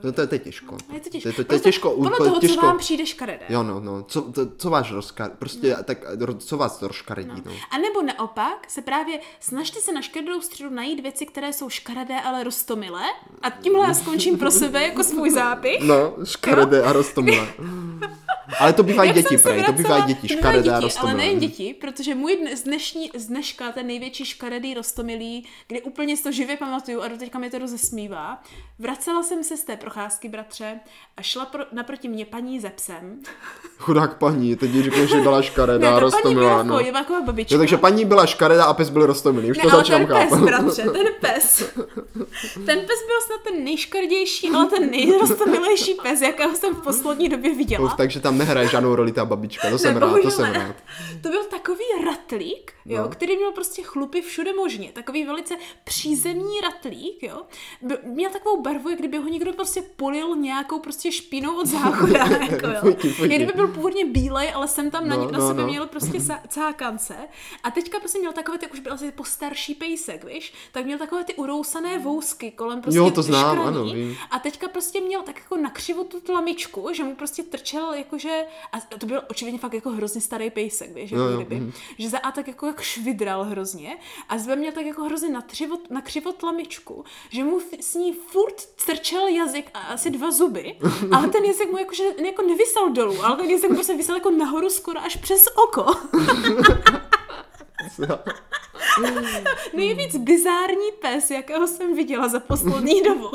No to je, to je těžko. Je to těžko. To, to, to je těžko. Podle toho, těžko. Co vám přijde škaredé. Jo, no, no. Co, to, co vás rozkaredí. Prostě no. tak, co vás rozkaredí. No. No. A nebo naopak se právě snažte se na škaredou středu najít věci, které jsou škaredé, ale roztomilé. A tímhle já skončím pro sebe jako svůj zápich. No, škaredé no? a roztomilé. Ale to bývají děti, prej, to bývají děti, škaredé a roztomilé. Ale nejen děti, protože můj dnes, dnešní, z dneška ten největší škaredý roztomilý, kdy úplně to živě pamatuju a doteďka mě to rozesmívá. Vracela jsem se z té procházky, bratře, a šla pro, naproti mě paní ze psem. Chudák paní, teď říkám, že byla škaredá a roztomilá. Ne, ta paní byla taková babička. Jo, takže paní byla škaredá a pes byl roztomilý, už ne, to začínám chápat. ten pes, bratře, ten pes. Ten pes byl snad ten nejškaredější, ale ten nejroztomilejší pes, jakého jsem v poslední době viděla. Uf, takže tam nehraje žádnou roli ta babička, to jsem ne, rád, to jsem rád. To byl takový ratlík, jo, no. který měl prostě chlupy všude možně, takový velice přízemní ratlík, jo. Měl takovou barvu, jak kdyby ho někdo prostě polil nějakou prostě špínou od záchoda, jako jo. Pojď, pojď. Jak kdyby byl původně bílej, ale jsem tam no, na, na no, sebe no. měl prostě cákance. A teďka prostě měl takové, jak už byl asi postarší pejsek, víš, tak měl takové ty urousané vousky kolem prostě jo, to znám, ano, vím. A teďka prostě měl tak jako nakřivu tu tlamičku, že mu prostě trčel jakože a to byl očividně fakt jako hrozně starý pejsek, víš, no, jo, kdyby, mm. že za a tak jako jak švidral hrozně a zve měl tak jako hrozně na, třivo, na křivo tlamičku, že mu s ní furt trčel jazyk a asi dva zuby, ale ten jazyk mu jakože jako nevysel dolů, ale ten jazyk mu prostě vysel jako nahoru skoro až přes oko. Nejvíc bizární pes, jakého jsem viděla za poslední dobu.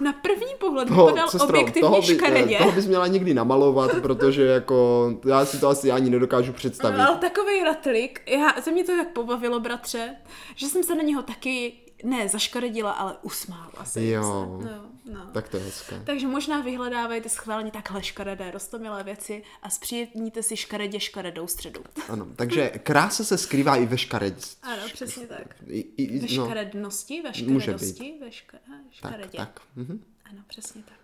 Na první pohled toho, vypadal sestro, objektivně škaredě. Toho bys měla nikdy namalovat, protože jako já si to asi ani nedokážu představit. No, ale takovej ratlik, já, se mě to tak pobavilo, bratře, že jsem se na něho taky ne zaškaredila, ale usmála se. Jo, no, no. Tak to je hezké. Takže možná vyhledávajte schválně takhle škaredé, roztomilé věci a zpříjemníte si škaredě škaredou středu. Ano, takže krása se skrývá i ve škaredství. Ano, přesně tak. I, i, ve škarednosti, ve škaredosti, ve škaredě. Tak, tak. Mhm. Ano, přesně tak.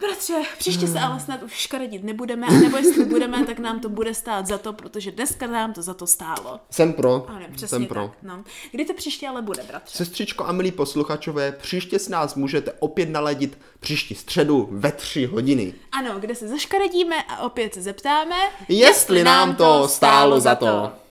Bratře, příště se ale snad už škaredit nebudeme, a nebo jestli budeme, tak nám to bude stát za to, protože dneska nám to za to stálo. Jsem pro. Ano, přesně Jsem pro. Tak, no. Kdy to příště ale bude, bratře? Sestřičko a milí posluchačové, příště s nás můžete opět naladit příští středu ve tři hodiny. Ano, kde se zaškaredíme a opět se zeptáme, jestli, jestli nám to stálo, stálo za to. to.